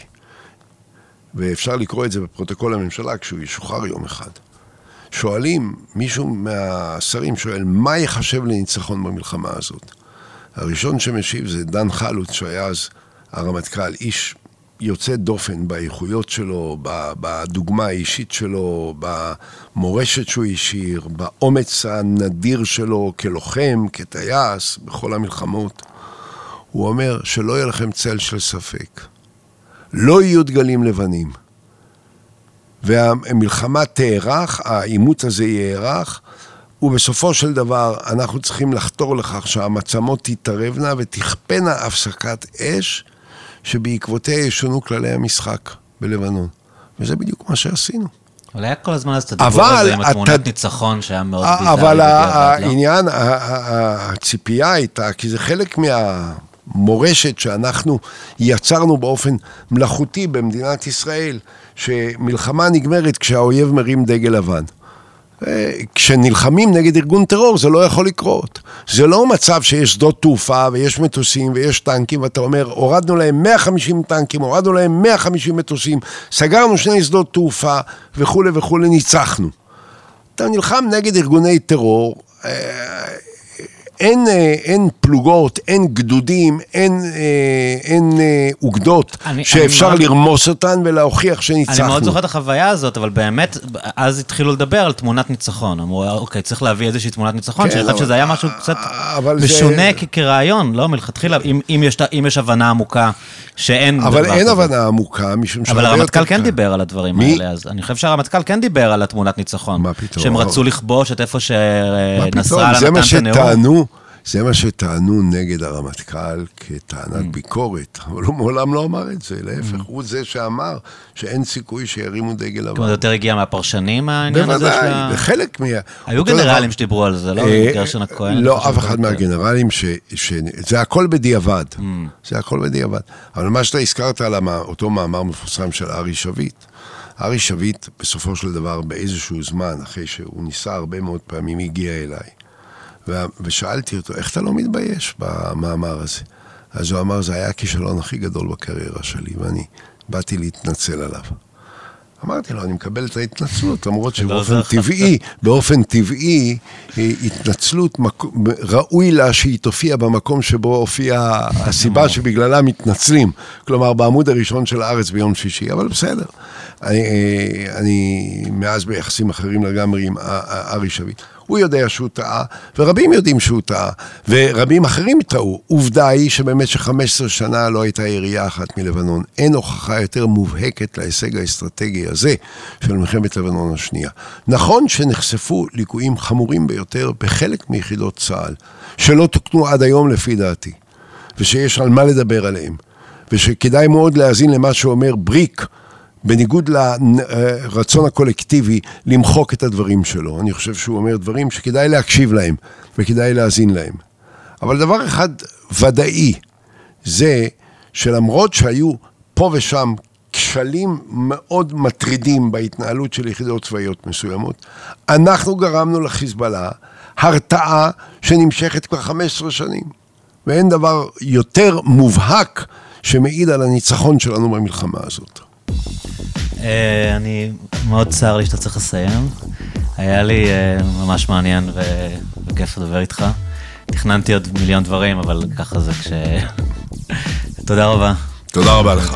ואפשר לקרוא את זה בפרוטוקול הממשלה, כשהוא ישוחרר יום אחד, שואלים, מישהו מהשרים שואל, מה יחשב לניצחון במלחמה הזאת? הראשון שמשיב זה דן חלוץ, שהיה אז הרמטכ"ל, איש יוצא דופן באיכויות שלו, בדוגמה האישית שלו, במורשת שהוא השאיר, באומץ הנדיר שלו כלוחם, כטייס, בכל המלחמות. הוא אומר שלא יהיה לכם צל של ספק. לא יהיו דגלים לבנים. והמלחמה תארך, העימות הזה יארך, ובסופו של דבר אנחנו צריכים לחתור לכך שהמצמות תתערבנה ותכפנה הפסקת אש, שבעקבותיה ישונו כללי המשחק בלבנון. וזה בדיוק מה שעשינו. אבל היה כל הזמן אז את הדיבור הזה עם התמונת ניצחון שהיה מאוד ביזארי. אבל העניין, הציפייה הייתה, כי זה חלק מהמורשת שאנחנו יצרנו באופן מלאכותי במדינת ישראל, שמלחמה נגמרת כשהאויב מרים דגל לבן. כשנלחמים נגד ארגון טרור זה לא יכול לקרות. זה לא מצב שיש שדות תעופה ויש מטוסים ויש טנקים, ואתה אומר הורדנו להם מאה וחמישים טנקים, הורדנו להם מאה וחמישים מטוסים, סגרנו שני שדות תעופה וכו' וכו', ניצחנו. אתה נלחם נגד ארגוני טרור, אין, אין פלוגות, אין גדודים, אין, אין, אין אוגדות אני, שאפשר אני לרמוס אותן ולהוכיח שניצחנו. אני מאוד זוכר את החוויה הזאת, אבל באמת, אז התחילו לדבר על תמונת ניצחון. אמרו, אוקיי, צריך להביא איזושהי תמונת ניצחון, כן, אבל שזה היה משהו קצת משונה זה... כרעיון, לא, מלכתחילה, אם, אם, יש, אם יש הבנה עמוקה שאין דבר כזה. אבל אין הבנה עמוקה, משום אבל הרמטכ"ל כן דיבר על הדברים מי? האלה, אז אני חושב שהרמטכ"ל כן דיבר על התמונת ניצחון. מה פתאום? שהם רצו לכבוש את איפה שנסראללה נתן את הנאום. זה מה שטענו נגד הרמטכ"ל כטענת mm. ביקורת, אבל הוא מעולם לא אמר את זה, להפך, mm. הוא זה שאמר שאין סיכוי שירימו דגל לבן. כלומר, יותר הגיע מהפרשנים העניין הזה? בוודאי, וחלק מה... היו גנרלים שדיברו על זה, לא? גרשון הכהן? לא, אף אחד מהגנרלים ש... זה הכל בדיעבד, זה הכל בדיעבד. אבל מה שאתה הזכרת על אותו מאמר מפורסם של ארי שביט, ארי שביט בסופו של דבר באיזשהו זמן, אחרי שהוא ניסה הרבה מאוד פעמים, הגיע אליי. ושאלתי אותו, איך אתה לא מתבייש במאמר הזה? אז הוא אמר, זה היה הכישלון הכי גדול בקריירה שלי, ואני באתי להתנצל עליו. אמרתי לו, אני מקבל את ההתנצלות, למרות שבאופן טבעי, באופן טבעי, התנצלות ראוי לה שהיא תופיע במקום שבו הופיעה הסיבה שבגללה מתנצלים, כלומר, בעמוד הראשון של הארץ ביום שישי, אבל בסדר. אני, אני מאז ביחסים אחרים לגמרי עם ארי שביט. הוא יודע שהוא טעה, ורבים יודעים שהוא טעה, ורבים אחרים טעו. עובדה היא שבמשך חמש עשרה שנה לא הייתה ירייה אחת מלבנון. אין הוכחה יותר מובהקת להישג האסטרטגי הזה של מלחמת לבנון השנייה. נכון שנחשפו ליקויים חמורים ביותר בחלק מיחידות צה"ל, שלא תוקנו עד היום לפי דעתי, ושיש על מה לדבר עליהם, ושכדאי מאוד להאזין למה שאומר בריק, בניגוד לרצון הקולקטיבי למחוק את הדברים שלו. אני חושב שהוא אומר דברים שכדאי להקשיב להם וכדאי להאזין להם. אבל דבר אחד ודאי זה שלמרות שהיו פה ושם כשלים מאוד מטרידים בהתנהלות של יחידות צבאיות מסוימות, אנחנו גרמנו לחיזבאללה הרתעה שנמשכת כבר חמש עשרה שנים. ואין דבר יותר מובהק שמעיד על הניצחון שלנו במלחמה הזאת. אני מאוד צער לי שאתה צריך לסיים. היה לי ממש מעניין וכיף לדבר איתך. תכננתי עוד מיליון דברים, אבל ככה זה כש... תודה רבה. תודה רבה לך.